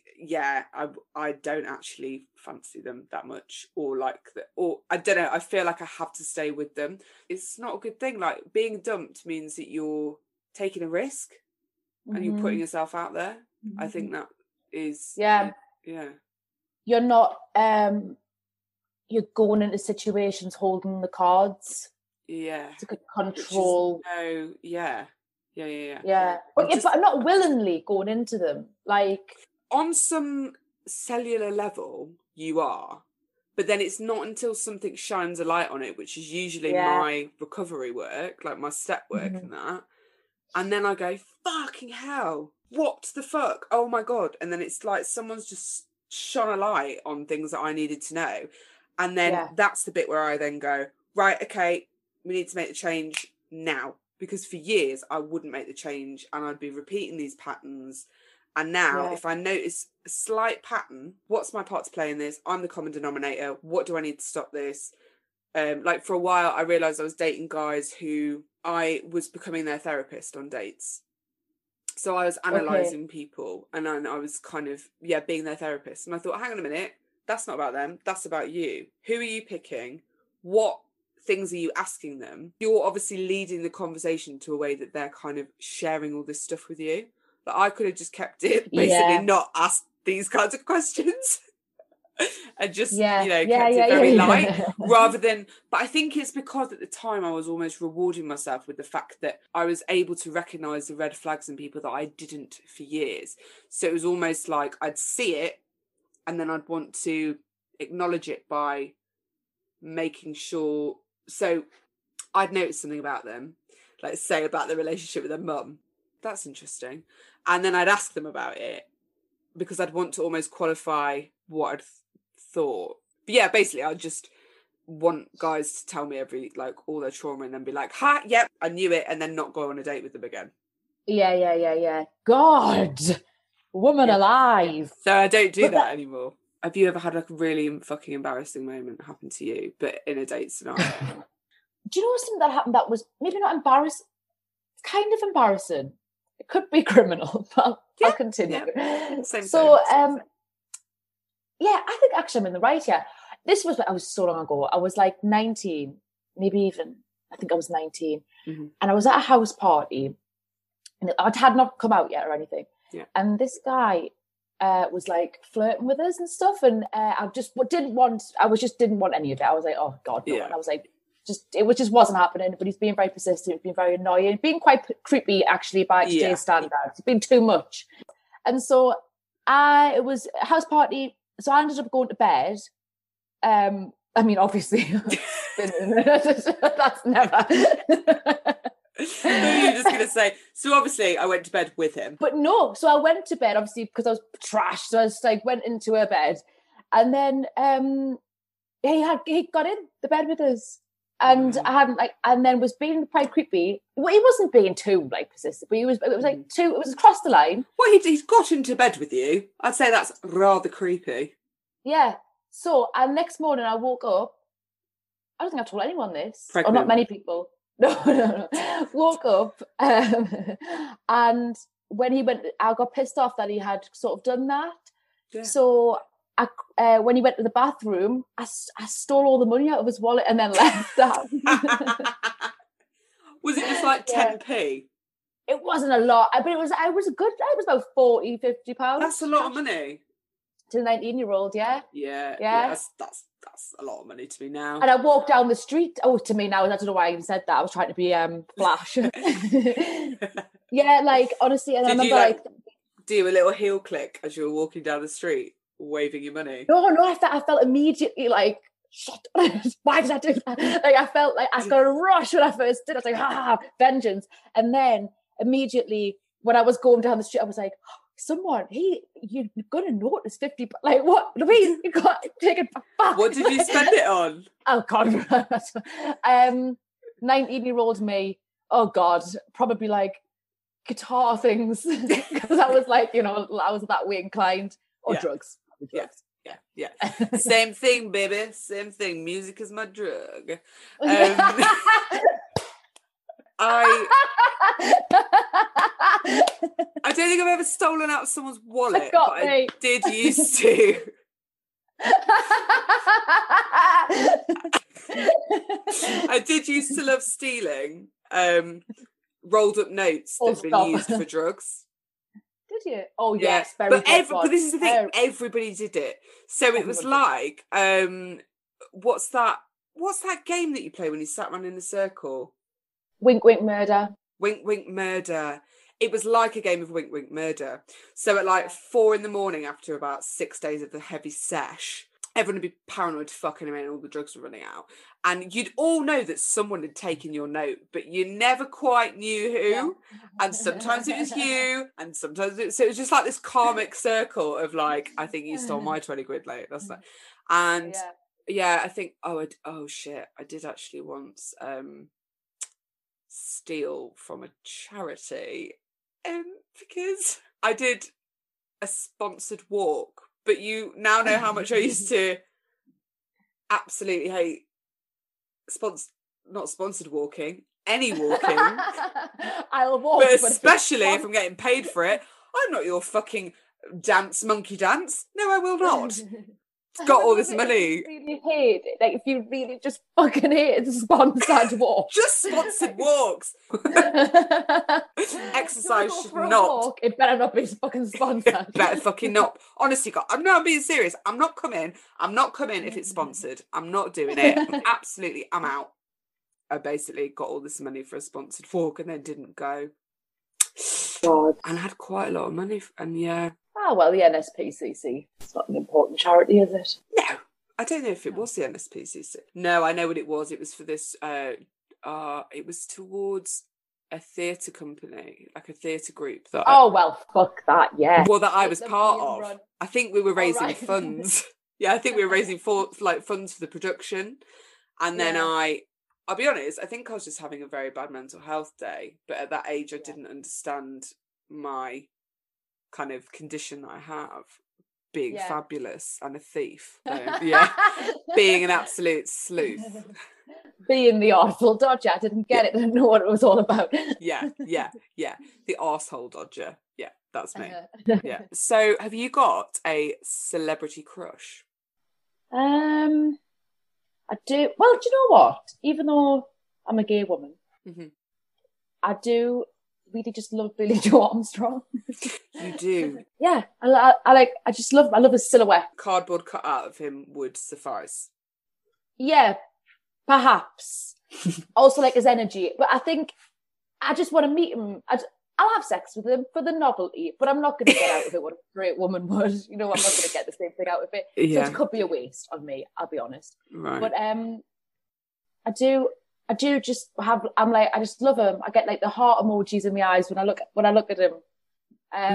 don't actually fancy them that much, or like that, or I don't know, I feel like I have to stay with them. It's not a good thing. Like, being dumped means that you're taking a risk and you're putting yourself out there. I think that is you're not you're going into situations holding the cards. It's a good control. Yeah. But I'm not willingly going into them. Like, on some cellular level, you are. But then it's not until something shines a light on it, which is usually my recovery work, like my step work and that. And then I go, fucking hell, what the fuck? Oh my God. And then it's like someone's just shone a light on things that I needed to know. And then that's the bit where I then go, right, okay, we need to make the change now. Because for years I wouldn't make the change and I'd be repeating these patterns. And now if I notice a slight pattern, what's my part to play in this? I'm the common denominator. What do I need to stop this? Like, for a while, I realised I was dating guys who I was becoming their therapist on dates. So I was analysing people and I was kind of, being their therapist. And I thought, hang on a minute, that's not about them. That's about you. Who are you picking? What things are you asking them? You're obviously leading the conversation to a way that they're kind of sharing all this stuff with you. But I could have just kept it basically not asked these kinds of questions and just kept it very light rather than. But I think it's because at the time I was almost rewarding myself with the fact that I was able to recognize the red flags in people that I didn't for years. So it was almost like I'd see it and then I'd want to acknowledge it by making sure. So I'd noticed something about them, like, say about the relationship with their mum. That's interesting. And then I'd ask them about it because I'd want to almost qualify what I'd thought. But basically I'd just want guys to tell me all their trauma and then be like, ha, yep, I knew it, and then not go on a date with them again. God, woman alive. So I don't do that anymore. Have you ever had a really fucking embarrassing moment happen to you, but in a date scenario? Do you know something that happened that was maybe not embarrassing, kind of embarrassing? It could be criminal, but I'll continue. Yeah. Same. I think actually I'm in the right here. This was so long ago. I was like 19, maybe even, I think I was 19. Mm-hmm. And I was at a house party and I had not come out yet or anything. Yeah. And this guy... was like flirting with us and stuff, and I just didn't want any of it. I was like, oh God, no. And I was like, it wasn't happening. But he's being very persistent, being very annoying, being quite creepy actually by today's standards. It's been too much. And so it was a house party, so I ended up going to bed. I mean, obviously that's never you're just going to say, so obviously I went to bed with him. But no, so I went to bed, obviously, because I was trashed. So I just went into her bed. And then he got in the bed with us. And I hadn't and then was being quite creepy. Well, he wasn't being too persistent, but it was across the line. Well, he's got into bed with you. I'd say that's rather creepy. Yeah. So, and next morning I woke up. I don't think I've told anyone this. Pregnant. Or not many people. No. Woke up, and when he went, I got pissed off that he had sort of done that. Yeah. So when he went to the bathroom, I stole all the money out of his wallet and then left out. Was it just like 10p? It wasn't a lot, but it was about 40, 50 pounds. That's a lot of money. To a 19-year-old, yeah. Yeah. That's a lot of money to me now. And I walked down the street. Oh, to me now, I don't know why I even said that. I was trying to be flash. Yeah, like, honestly, and I remember, you, like do a little heel click as you were walking down the street, waving your money? No, I felt immediately like, shit, why did I do that? Like, I felt like I got a rush when I first did. I was like, vengeance. And then immediately when I was going down the street, I was like, someone, hey, you're gonna notice 50, like, what, Louise, you got to take it back. What did you spend it on? Oh God, 19-year-old me, oh God, probably like guitar things, because I was like, you know, I was that way inclined, or drugs. Yes. Yeah. Same thing, baby. Same thing. Music is my drug. I don't think I've ever stolen out of someone's wallet, but me. I did used to. I did used to love stealing. Rolled up notes that have been used for drugs. Did you? Oh yes, yeah. But this is the thing. Everybody did it. So it was like, what's that? What's that game that you play when you sat around in a circle? Wink, wink, murder. Wink, wink, murder. It was like a game of wink, wink, murder. So at like 4 a.m, after about 6 days of the heavy sesh, everyone would be paranoid fucking around, all the drugs were running out, and you'd all know that someone had taken your note, but you never quite knew who. Yeah. And sometimes it was you, and sometimes so it was just like this karmic circle of like, I think you stole my 20 quid note. That's like, and yeah, I think shit, I did actually once steal from a charity, because I did a sponsored walk. But you now know how much I used to absolutely hate not sponsored walking, any walking. I'll walk. But especially if I'm getting paid for it. I'm not your fucking dance, monkey dance. No, I will not. It's got all this money. If you really hate it, like if you really just fucking hate sponsored walks. Just sponsored walks. Exercise should not. It better not be fucking sponsored. It better fucking not. Honestly, God, I'm being serious. I'm not coming if it's sponsored. I'm not doing it. Absolutely, I'm out. I basically got all this money for a sponsored walk and then didn't go. God. And I had quite a lot of money, and yeah. Oh, well, the NSPCC. It's not an important charity, is it? No. I don't know if it was the NSPCC. No, I know what it was. It was for this, it was towards a theatre company, like a theatre group. That fuck that, yeah. Well, that I was part of. Run. I think we were raising funds. Yeah, I think we were raising funds for the production. And then I'll be honest, I think I was just having a very bad mental health day. But at that age, I didn't understand my kind of condition that I have, being fabulous and a thief, being an absolute sleuth, being the arsehole dodger. I didn't get it, I didn't know what it was all about. The arsehole dodger, that's me. So have you got a celebrity crush? I do. Well, do you know what, even though I'm a gay woman, I do really just love Billy Joe Armstrong. You do? Yeah. I love his silhouette. Cardboard cut out of him would suffice. Yeah, perhaps. Also like his energy. But I think I just want to meet him. I'll have sex with him for the novelty, but I'm not going to get out of it what a great woman would. You know, I'm not going to get the same thing out of it. Yeah. So it could be a waste on me, I'll be honest. Right. But I do just have. I'm like, I just love him. I get like the heart emojis in my eyes when I look at him.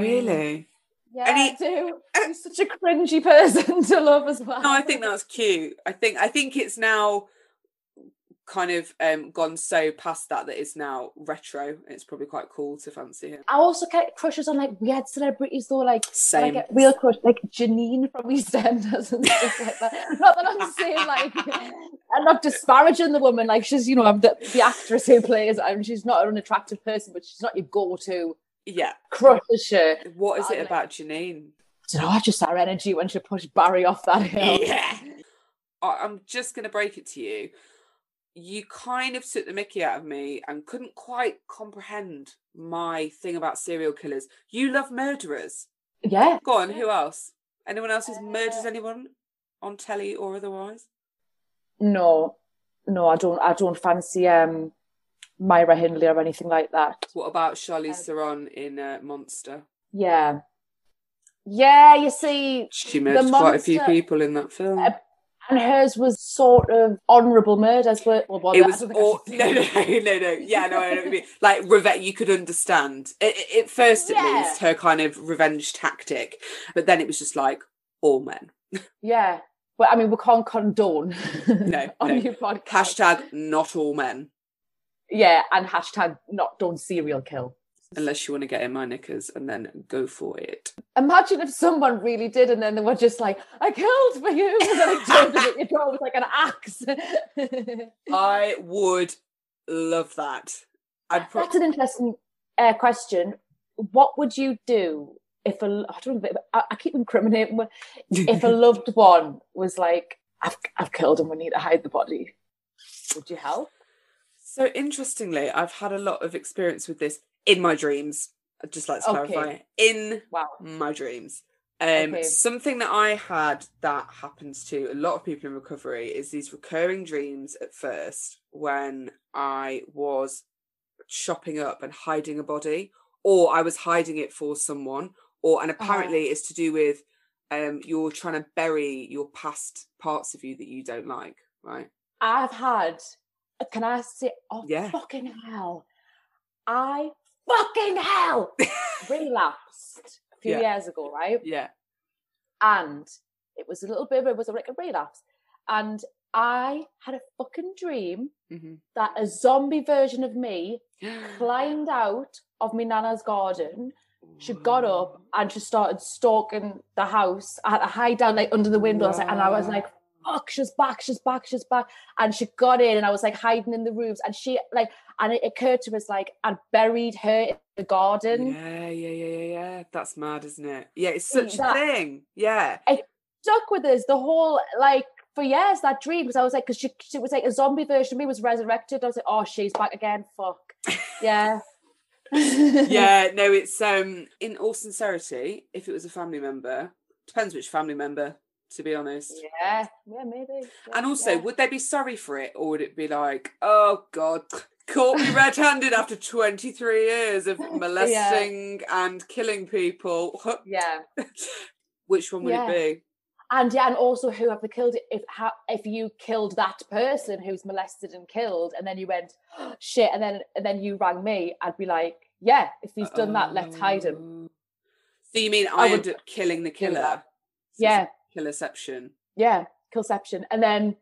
Really? Yeah, I do. He's such a cringy person to love as well. No, I think that's cute. I think it's now kind of gone so past that it's now retro. It's probably quite cool to fancy him. I also get crushes on like weird celebrities though. Like, same. I get real crush like Janine from EastEnders and stuff like that. Not that I'm saying like, I'm not disparaging the woman. Like, she's, you know, the actress who plays, and she's not an unattractive person, but she's not your go-to crush. What is it about Janine? don't know, just our energy when she pushed Barry off that hill. Yeah. I'm just going to break it to you. You kind of took the mickey out of me and couldn't quite comprehend my thing about serial killers. You love murderers. Yeah. Go on, who else? Anyone else who's murders anyone on telly or otherwise? No, I don't fancy Myra Hindley or anything like that. What about Charlize Theron in Monster? Yeah. Yeah, you see... She murdered quite a few people in that film. And hers was sort of honourable murders. No. Yeah, no, I know what you mean. Like, you could understand. At first, at least, her kind of revenge tactic. But then it was just like, all men. Yeah. Well, I mean, we can't condone. No. Your podcast. Hashtag not all men. Yeah, and hashtag not done serial kill. Unless you want to get in my knickers and then go for it. Imagine if someone really did and then they were just like, I killed for you. And then I turned it at your door with like an axe. I would love that. That's an interesting question. What would you do if I keep incriminating, if a loved one was like, I've killed him, we need to hide the body. Would you help? So interestingly, I've had a lot of experience with this. In my dreams, I'd just like to clarify. Okay. My dreams. Something that I had that happens to a lot of people in recovery is these recurring dreams at first when I was chopping up and hiding a body, or I was hiding it for someone, and apparently it's to do with you're trying to bury your past parts of you that you don't like, right? I've had, can I say, fucking hell. I fucking hell relapsed a few years ago, right? Yeah. And it was like a relapse. And I had a fucking dream that a zombie version of me climbed out of my nana's garden. She got up and she started stalking the house. I had to hide down like under the windows, and I was like, fuck, she's back. And she got in and I was like hiding in the roofs, and she like, and it occurred to us like I'd buried her in the garden. Yeah. That's mad, isn't it? Yeah, it's such a thing. Yeah. It stuck with us the whole, like, for years, that dream, because I was like, because she was like a zombie version of me was resurrected. I was like, oh, she's back again. Fuck. Yeah. Yeah, no, it's in all sincerity, if it was a family member, depends which family member, to be honest. Yeah, maybe. Yeah, and also, would they be sorry for it, or would it be like, oh, God, caught me red-handed after 23 years of molesting and killing people? Yeah. Which one would it be? And also who have they killed? If you killed that person who's molested and killed, and then you went, oh, shit, and then you rang me, I'd be like, yeah, if he's done that, let's hide him. So you mean I end up killing the killer? Yeah. Killception. And then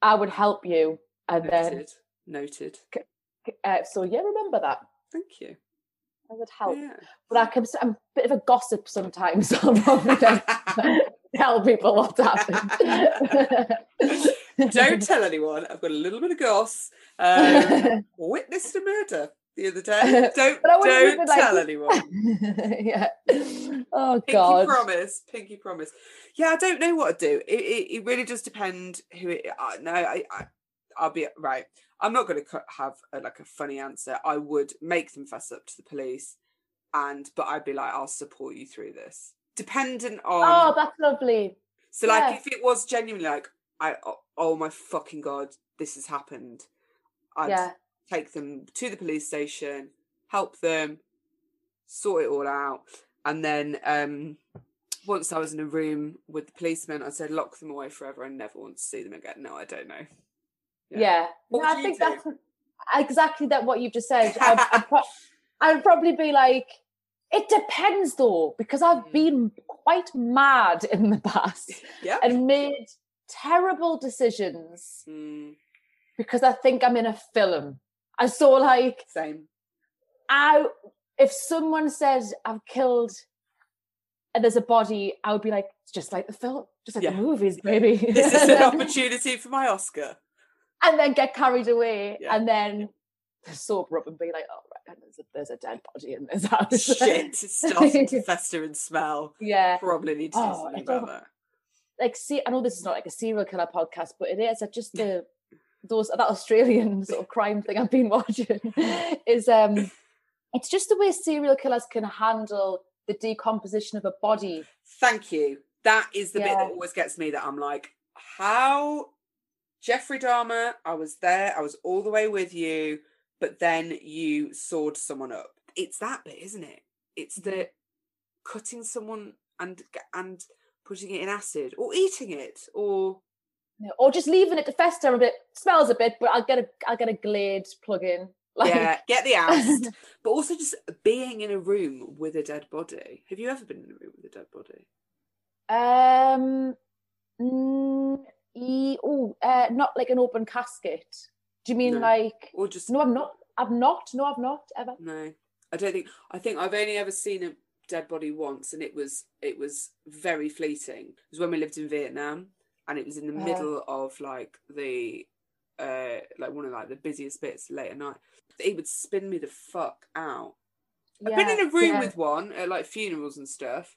I would help you. And noted. So yeah, remember that. Thank you. I would help, but I'm a bit of a gossip sometimes. So I tell people what happened. Don't tell anyone. I've got a little bit of goss. Witnessed a murder the other day. Don't tell anyone. Yeah. Oh, God. Pinky promise. Yeah, I don't know what I'd do. It really does depend who it... I'll be... Right. I'm not going to have a funny answer. I would make them fess up to the police, but I'd be like, I'll support you through this. Dependent on... Oh, that's lovely. So, if it was genuinely oh, my fucking God, this has happened, I'd take them to the police station, help them, sort it all out. And then once I was in a room with the policeman, I said, lock them away forever and never want to see them again. No, I don't know. Yeah. No, I think that's exactly what you've just said. I'd probably be like, it depends though, because I've been quite mad in the past and made terrible decisions because I think I'm in a film. And so same. If someone said I've killed and there's a body, I would be like, it's just like the film, just like the movies, baby. This is an opportunity for my Oscar. And then get carried away and then sober up and be like, oh, right. and there's a dead body in this house. Shit, it's starting to fester and smell. Yeah. Probably need to do something about that. Like, see, I know this is not like a serial killer podcast, but it is. Just that Australian sort of crime thing I've been watching is it's just the way serial killers can handle the decomposition of a body. Thank you. That is the bit that always gets me, that I'm like, how? Jeffrey Dahmer, I was there, I was all the way with you, but then you sawed someone up. It's that bit, isn't it? It's the cutting someone and putting it in acid, or eating it, or just leaving it to fester a bit. Smells a bit, but I'll get a Glade plug in. Like... Yeah, get the acid. But also just being in a room with a dead body. Have you ever been in a room with a dead body? Not like an open casket. Do you mean like? Or just? No, I'm not. I've not ever. No, I don't think. I think I've only ever seen a dead body once, and it was very fleeting. It was when we lived in Vietnam, and it was in the middle of like the one of like the busiest bits late at night. It would spin me the fuck out. Yeah, I've been in a room with one at like funerals and stuff.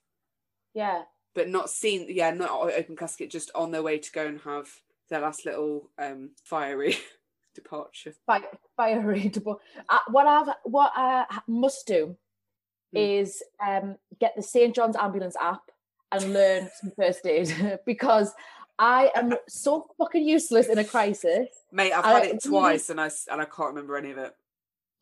Yeah. But not seen, not open casket, just on their way to go and have their last little fiery departure. Fiery departure. What I must do is get the St. John's Ambulance app and learn some first aid, because I am so fucking useless in a crisis. Mate, I've had it twice and I can't remember any of it.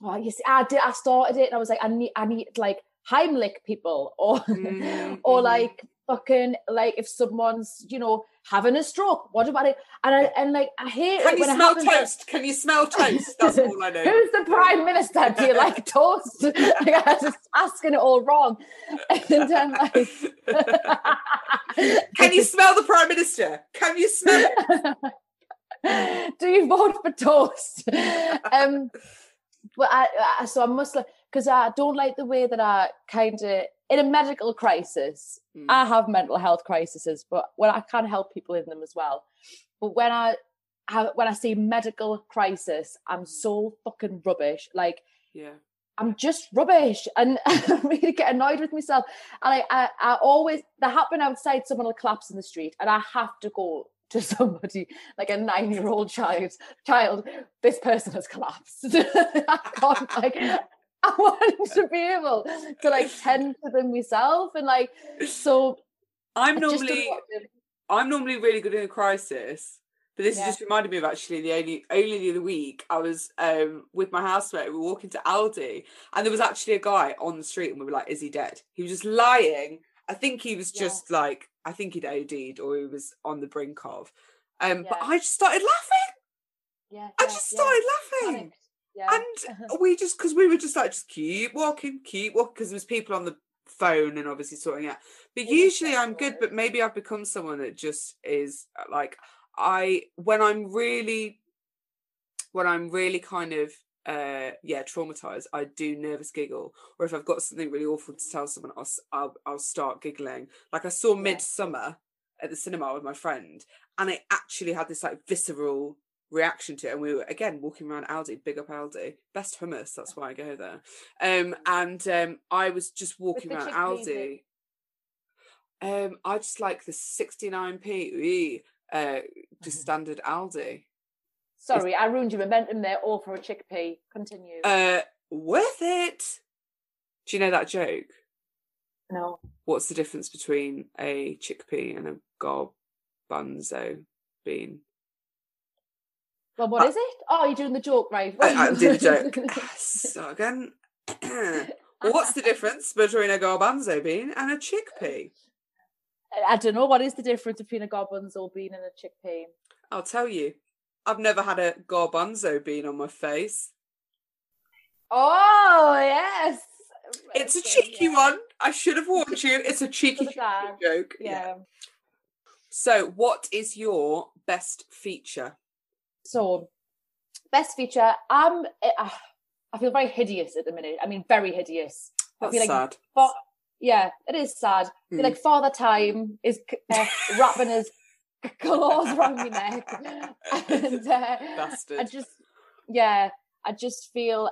Oh, you see, I did. I started it and I was like, I need like Heimlich people or like fucking, like if someone's, you know, having a stroke, what about it? And I hate it. Can you smell toast? That's all I know. Who's the Prime Minister? Do you like toast? Like, I was just asking it all wrong. And I'm like, can you smell the Prime Minister? Can you smell it? Do you vote for toast? But I must, because I don't like the way that I kind of, in a medical crisis, I have mental health crises, but when I can help people in them as well. But when I see medical crisis, I'm so fucking rubbish. Like, I'm just rubbish, and I really get annoyed with myself. And I always, they happen outside, someone will collapse in the street, and I have to go to somebody, like a 9-year-old child, this person has collapsed. I can't, like, I wanted to be able to like tend to them myself, and like, so I'm normally really good in a crisis, but this has just reminded me of, actually, the only the other week I was with my housemate. We were walking to Aldi, and there was actually a guy on the street, and we were like, "Is he dead?" He was just lying. I think he was just like, I think he'd OD'd, or he was on the brink of. But I just started laughing. I just started laughing. Yeah. And we just, because we were just like, just keep walking, because there was people on the phone and obviously sorting out. But usually I'm good, but maybe I've become someone that just is like, when I'm really kind of traumatized, I do nervous giggle. Or if I've got something really awful to tell someone, I'll start giggling. Like, I saw Midsummer at the cinema with my friend, and I actually had this like visceral reaction to it, and we were again walking around Aldi, big up Aldi, best hummus, that's why I go there, and I was just walking around Aldi, I just like the 69p just standard Aldi. Sorry, I ruined your momentum there, all for a chickpea. Continue. Worth it. Do you know that joke? No. What's the difference between a chickpea and a garbanzo bean? Well, what is it? Oh, you're doing the joke, right? I'm doing the joke. So again, what's the difference between a garbanzo bean and a chickpea? I don't know. What is the difference between a garbanzo bean and a chickpea? I'll tell you. I've never had a garbanzo bean on my face. Oh, yes. It's a cheeky one. I should have warned you. It's a cheeky joke. Yeah. So what is your best feature? So, best feature, I feel very hideous at the minute. I mean, very hideous. That's sad. Yeah, it is sad. I feel like Father Time is wrapping his claws around my neck. And, bastard. I just, I just feel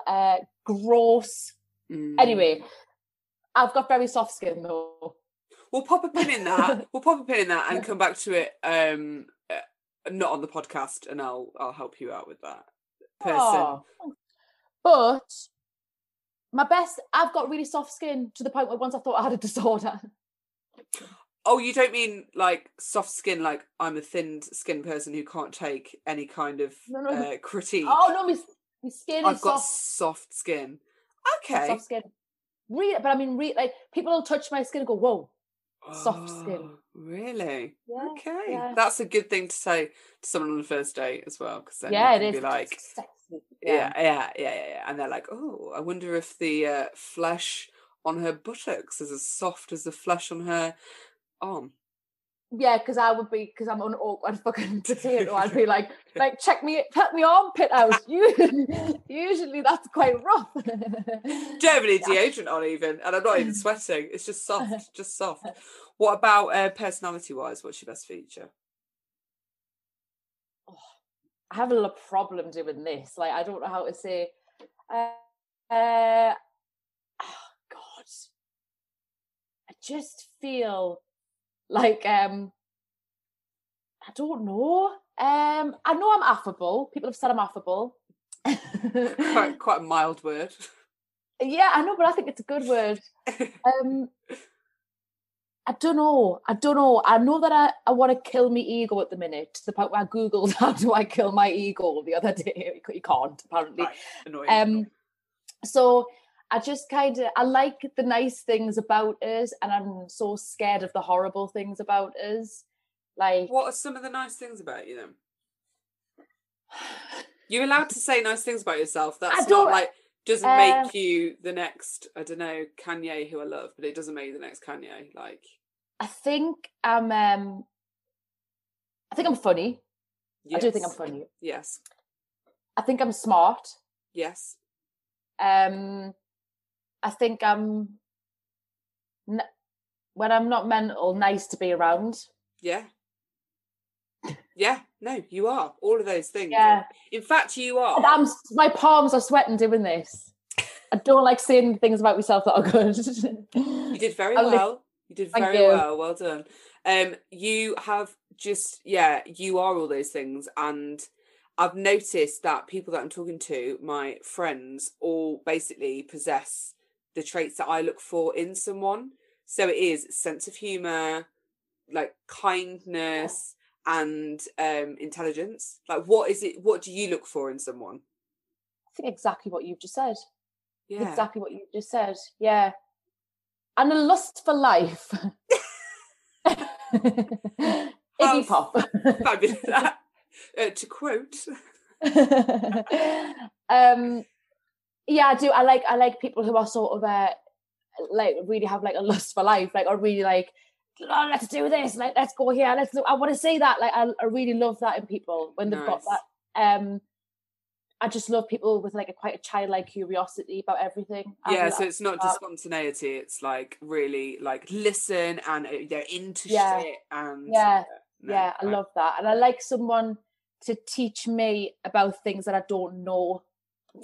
gross. Anyway, I've got very soft skin though. We'll pop a pin in that. And come back to it. Not on the podcast, and I'll help you out with that person. Oh, but my best, I've got really soft skin to the point where once I thought I had a disorder. Oh, you don't mean like soft skin, like I'm a thin skin person who can't take any kind of critique. Oh no, my skin is soft. I've got soft skin. Okay. Soft skin. Really, but I mean, like people will touch my skin and go, whoa, soft skin. Really? Yeah, okay. Yeah. That's a good thing to say to someone on the first date as well. Because then you can be like, sexy. Yeah. And they're like, oh, I wonder if the flesh on her buttocks is as soft as the flesh on her arm. Yeah, because I would be, because I'm an awkward fucking potato. I'd be like, check me armpit out. Usually that's quite rough. Germany deodorant on even, and I'm not even sweating. It's just soft, What about personality-wise? What's your best feature? Oh, I have a little problem doing this. Like, I don't know how to say. Oh God, I just feel. Like, I don't know. I know I'm affable. People have said I'm affable. quite a mild word. Yeah, I know, but I think it's a good word. I don't know. I know that I want to kill my ego at the minute, to the point where I Googled how do I kill my ego the other day. You can't, apparently. Right. Annoying. So... I just kind of, I like the nice things about us, and I'm so scared of the horrible things about us. Like, what are some of the nice things about you then? You're allowed to say nice things about yourself. That's not like, doesn't make you the next, I don't know, Kanye, who I love, but it doesn't make you the next Kanye. Like, I think I'm funny. Yes. I do think I'm funny. Yes. I think I'm smart. Yes. I think I'm, when I'm not mental, nice to be around. Yeah. Yeah, no, you are. All of those things. Yeah. In fact, you are. And my palms are sweating doing this. I don't like saying things about myself that are good. You did very well. You did very well. Well done. You have just, you are all those things. And I've noticed that people that I'm talking to, my friends, all basically possess the traits that I look for in someone. So it is sense of humour, like kindness and intelligence. Like, what is it? What do you look for in someone? I think exactly what you've just said. Yeah. Exactly what you've just said. Yeah. And a lust for life. Iggy Pop. Fabulous. To quote. I do. I like people who are sort of like really have like a lust for life, like, or really like, oh, let's do this, like, let's go here, let's do, I want to say that, like, I really love that in people when they've got that. I just love people with like a childlike curiosity about everything. So it's not just spontaneity, it's like really like listen and they're into shit and I love that. And I like someone to teach me about things that I don't know.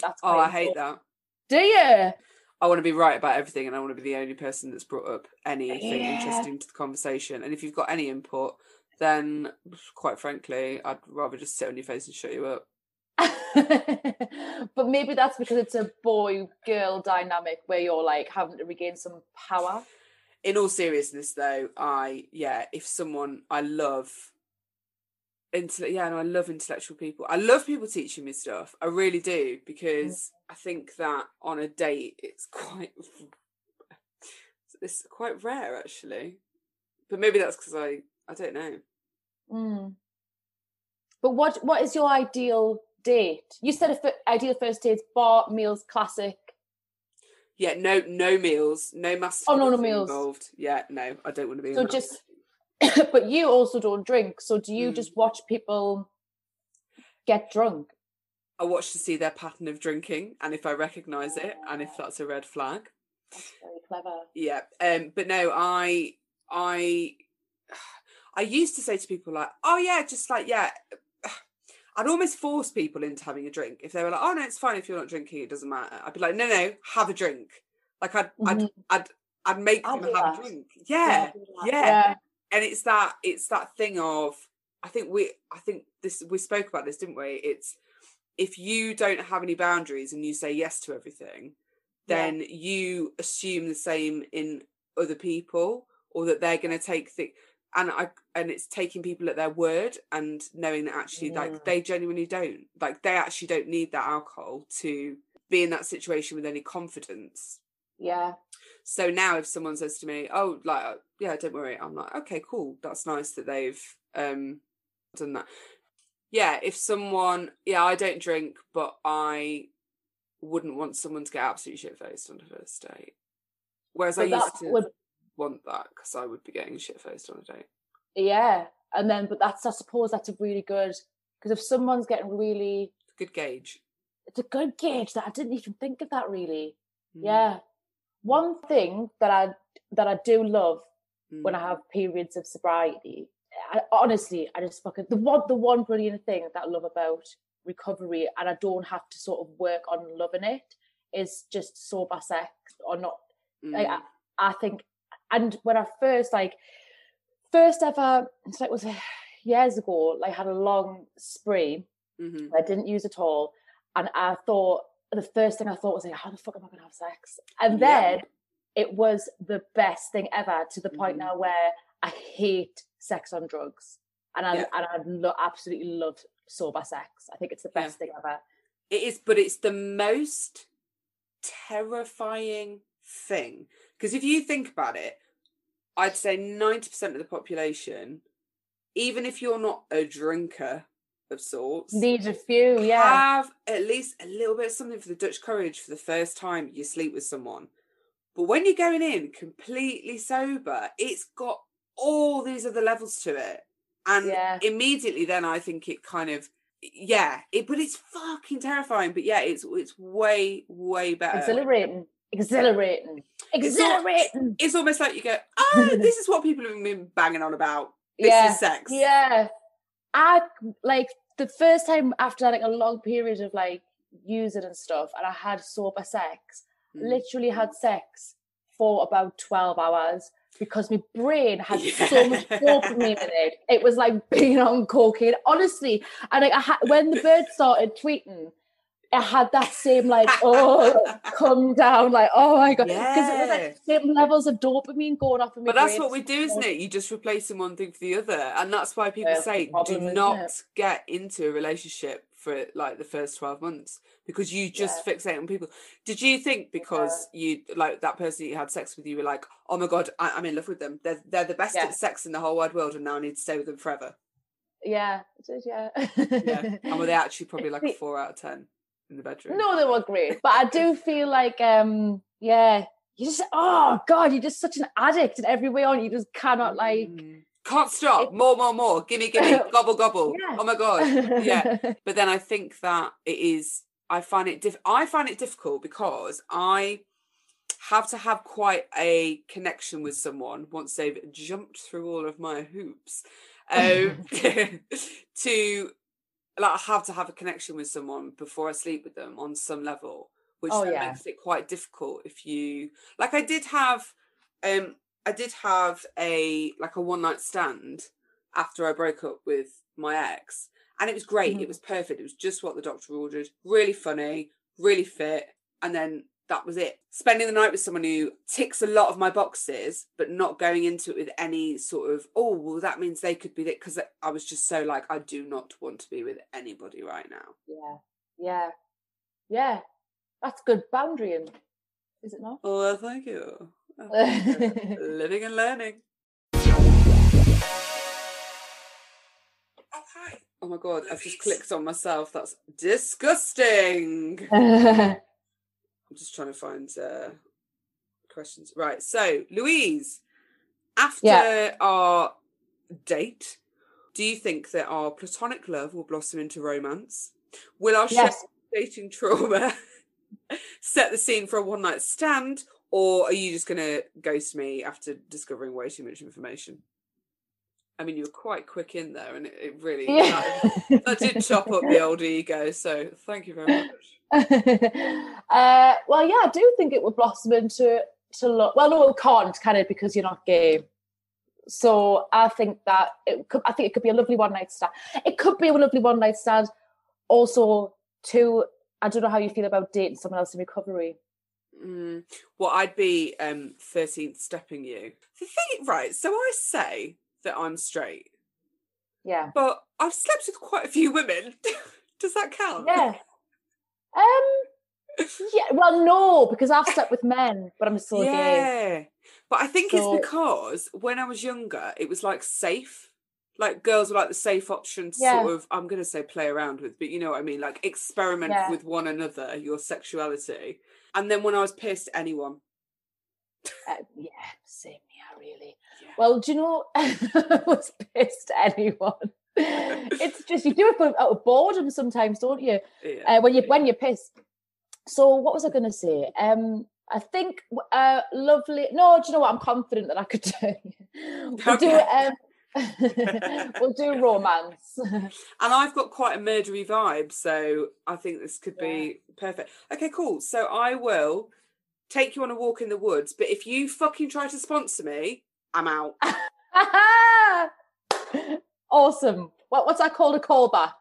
That's I hate that. Do you? I want to be right about everything, and I want to be the only person that's brought up anything interesting to the conversation. And if you've got any input, then quite frankly, I'd rather just sit on your face and shut you up. But maybe that's because it's a boy-girl dynamic where you're like having to regain some power. In all seriousness, though, I love intellectual people. I love people teaching me stuff. I really do, because I think that on a date, it's quite rare, actually. But maybe that's because I don't know. Mm. But what is your ideal date? You said ideal first date is bar, meals, classic. Yeah, no meals, no masculine involved. Meals. Yeah, no, I don't want to be involved. So just, but you also don't drink, so do you just watch people get drunk? I watch to see their pattern of drinking, and if I recognise it, and if that's a red flag. That's very clever. Yeah, but no, I used to say to people like, oh yeah, just like, yeah, I'd almost force people into having a drink. If they were like, oh no, it's fine if you're not drinking, it doesn't matter, I'd be like, no, have a drink. Like I'd make them have a drink. Yeah. And it's that thing of, I think we spoke about this, didn't we? It's, if you don't have any boundaries and you say yes to everything, then you assume the same in other people, or that they're going to take things. And it's taking people at their word and knowing that actually like they genuinely don't, like they actually don't need that alcohol to be in that situation with any confidence. Yeah. So now if someone says to me, oh, like, yeah, don't worry, I'm like, okay, cool, that's nice that they've done that. Yeah, if someone, I don't drink, but I wouldn't want someone to get absolutely shit-faced on a first date. Whereas but I used to want that, because I would be getting shit-faced on a date. Yeah, and then, but that's, I suppose that's a really good, because if someone's getting really... Good gauge. It's a good gauge, that I didn't even think of that, really. Mm. Yeah. One thing that I do love when I have periods of sobriety, I just fucking, the one brilliant thing that I love about recovery, and I don't have to sort of work on loving it, is just sober sex or not. Like, I think, and when I first ever, it's like, it was years ago, like, had a long spree I didn't use at all, and I thought, the first thing I thought was, like, how the fuck am I gonna have sex? And then it was the best thing ever, to the point now where I hate sex on drugs, and I absolutely love sober sex. I think it's the best thing ever. It is, but it's the most terrifying thing, because if you think about it, I'd say 90% of the population, even if you're not a drinker of sorts, need a few, have at least a little bit of something for the Dutch courage for the first time you sleep with someone. But when you're going in completely sober, it's got all these other levels to it, and immediately then I think it kind of but it's fucking terrifying. But it's way better. Exhilarating. It's almost like you go, oh, this is what people have been banging on about, this is sex. I like, the first time after like a long period of like using and stuff, and I had sober sex, literally had sex for about 12 hours because my brain had so much dopamine in it. It was like being on cocaine, honestly. And like, when the bird started tweeting, I had that same like, oh, come down, like, oh my god, because it was like same levels of dopamine going off in my brain. But that's what we do, isn't it? You just replacing one thing for the other, and that's why people say do not get into a relationship for like the first 12 months, because you just fixate on people. Did you think because you like that person you had sex with, you were like, oh my god, I'm in love with them. They're the best at sex in the whole wide world, and now I need to stay with them forever. Yeah, it did. Yeah. And were they actually probably like a 4 out of 10? In the bedroom? No, they were great. But I do feel like, you just, oh god, you're just such an addict in every way, aren't you? You just cannot like, can't stop. More. Gimme, gobble. Yeah. Oh my god. Yeah. But then I think that it is. I find it difficult because I have to have quite a connection with someone once they've jumped through all of my hoops. Like, I have to have a connection with someone before I sleep with them on some level, which makes it quite difficult. If you like, I did have a one night stand after I broke up with my ex, and it was great. It was perfect. It was just what the doctor ordered. Really funny, really fit, and then that was it. Spending the night with someone who ticks a lot of my boxes, but not going into it with any sort of, oh, well, that means they could be that, because I was just so like, I do not want to be with anybody right now. Yeah. That's good boundarying, is it not? Oh, thank you. Living and learning. Oh, hi. Oh, my God, I've just clicked on myself. That's disgusting. I'm just trying to find questions. Right, so Louise, after our date, do you think that our platonic love will blossom into romance? Will our shared dating trauma set the scene for a one-night stand, or are you just going to ghost me after discovering way too much information? I mean, you were quite quick in there, and it really that did chop up the old ego. So thank you very much. Well, yeah, I do think it would blossom into love. Well, no, it can't, can it? Because you're not gay. So I think that it could be a lovely one night stand. It could be a lovely one night stand. Also, too, I don't know how you feel about dating someone else in recovery. Well, I'd be 13th stepping you. The thing, right? So I say that I'm straight. Yeah. But I've slept with quite a few women. Does that count? Yeah. Yeah. Well, no, because I've slept with men, but I'm still gay. Yeah. But I think it's because when I was younger, it was like safe. Like girls were like the safe option to sort of, I'm going to say play around with, but you know what I mean? Like experiment with one another, your sexuality. And then when I was pissed, anyone. Yeah, same here, really. Yeah. Well, do you know, I was pissed anyone. It's just, you do it out of boredom sometimes, don't you? Yeah. When you're pissed. So what was I going to say? I think lovely. No, do you know what? I'm confident that I could do it. We'll do romance. And I've got quite a murdery vibe, so I think this could be perfect. Okay, cool. So I will take you on a walk in the woods, but if you fucking try to sponsor me, I'm out. Awesome. What's that called? A callback?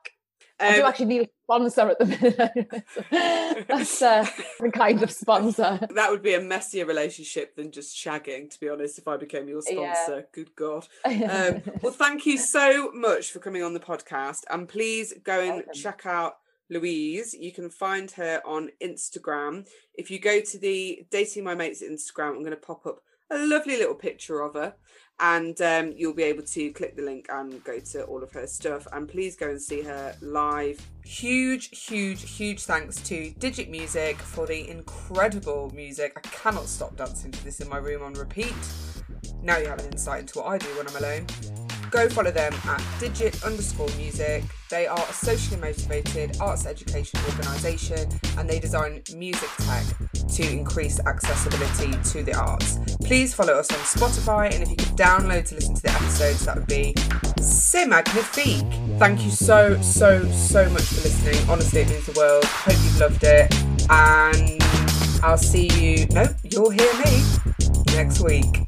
I do actually need a sponsor at the minute. That's the kind of sponsor. That would be a messier relationship than just shagging, to be honest, if I became your sponsor. Yeah. Good God. Well, thank you so much for coming on the podcast. And please go and check out Louise. You can find her on Instagram. If you go to the Dating My Mates Instagram, I'm going to pop up a lovely little picture of her. And you'll be able to click the link and go to all of her stuff. And please go and see her live. Huge thanks to Digit Music for the incredible music. I cannot stop dancing to this in my room on repeat. Now you have an insight into what I do when I'm alone. Go follow them at digit_music. They are a socially motivated arts education organisation, and they design music tech to increase accessibility to the arts. Please follow us on Spotify, and if you could download to listen to the episodes, that would be so magnifique. Thank you so much for listening. Honestly, it means the world. Hope you've loved it, and I'll see you. No, you'll hear me next week.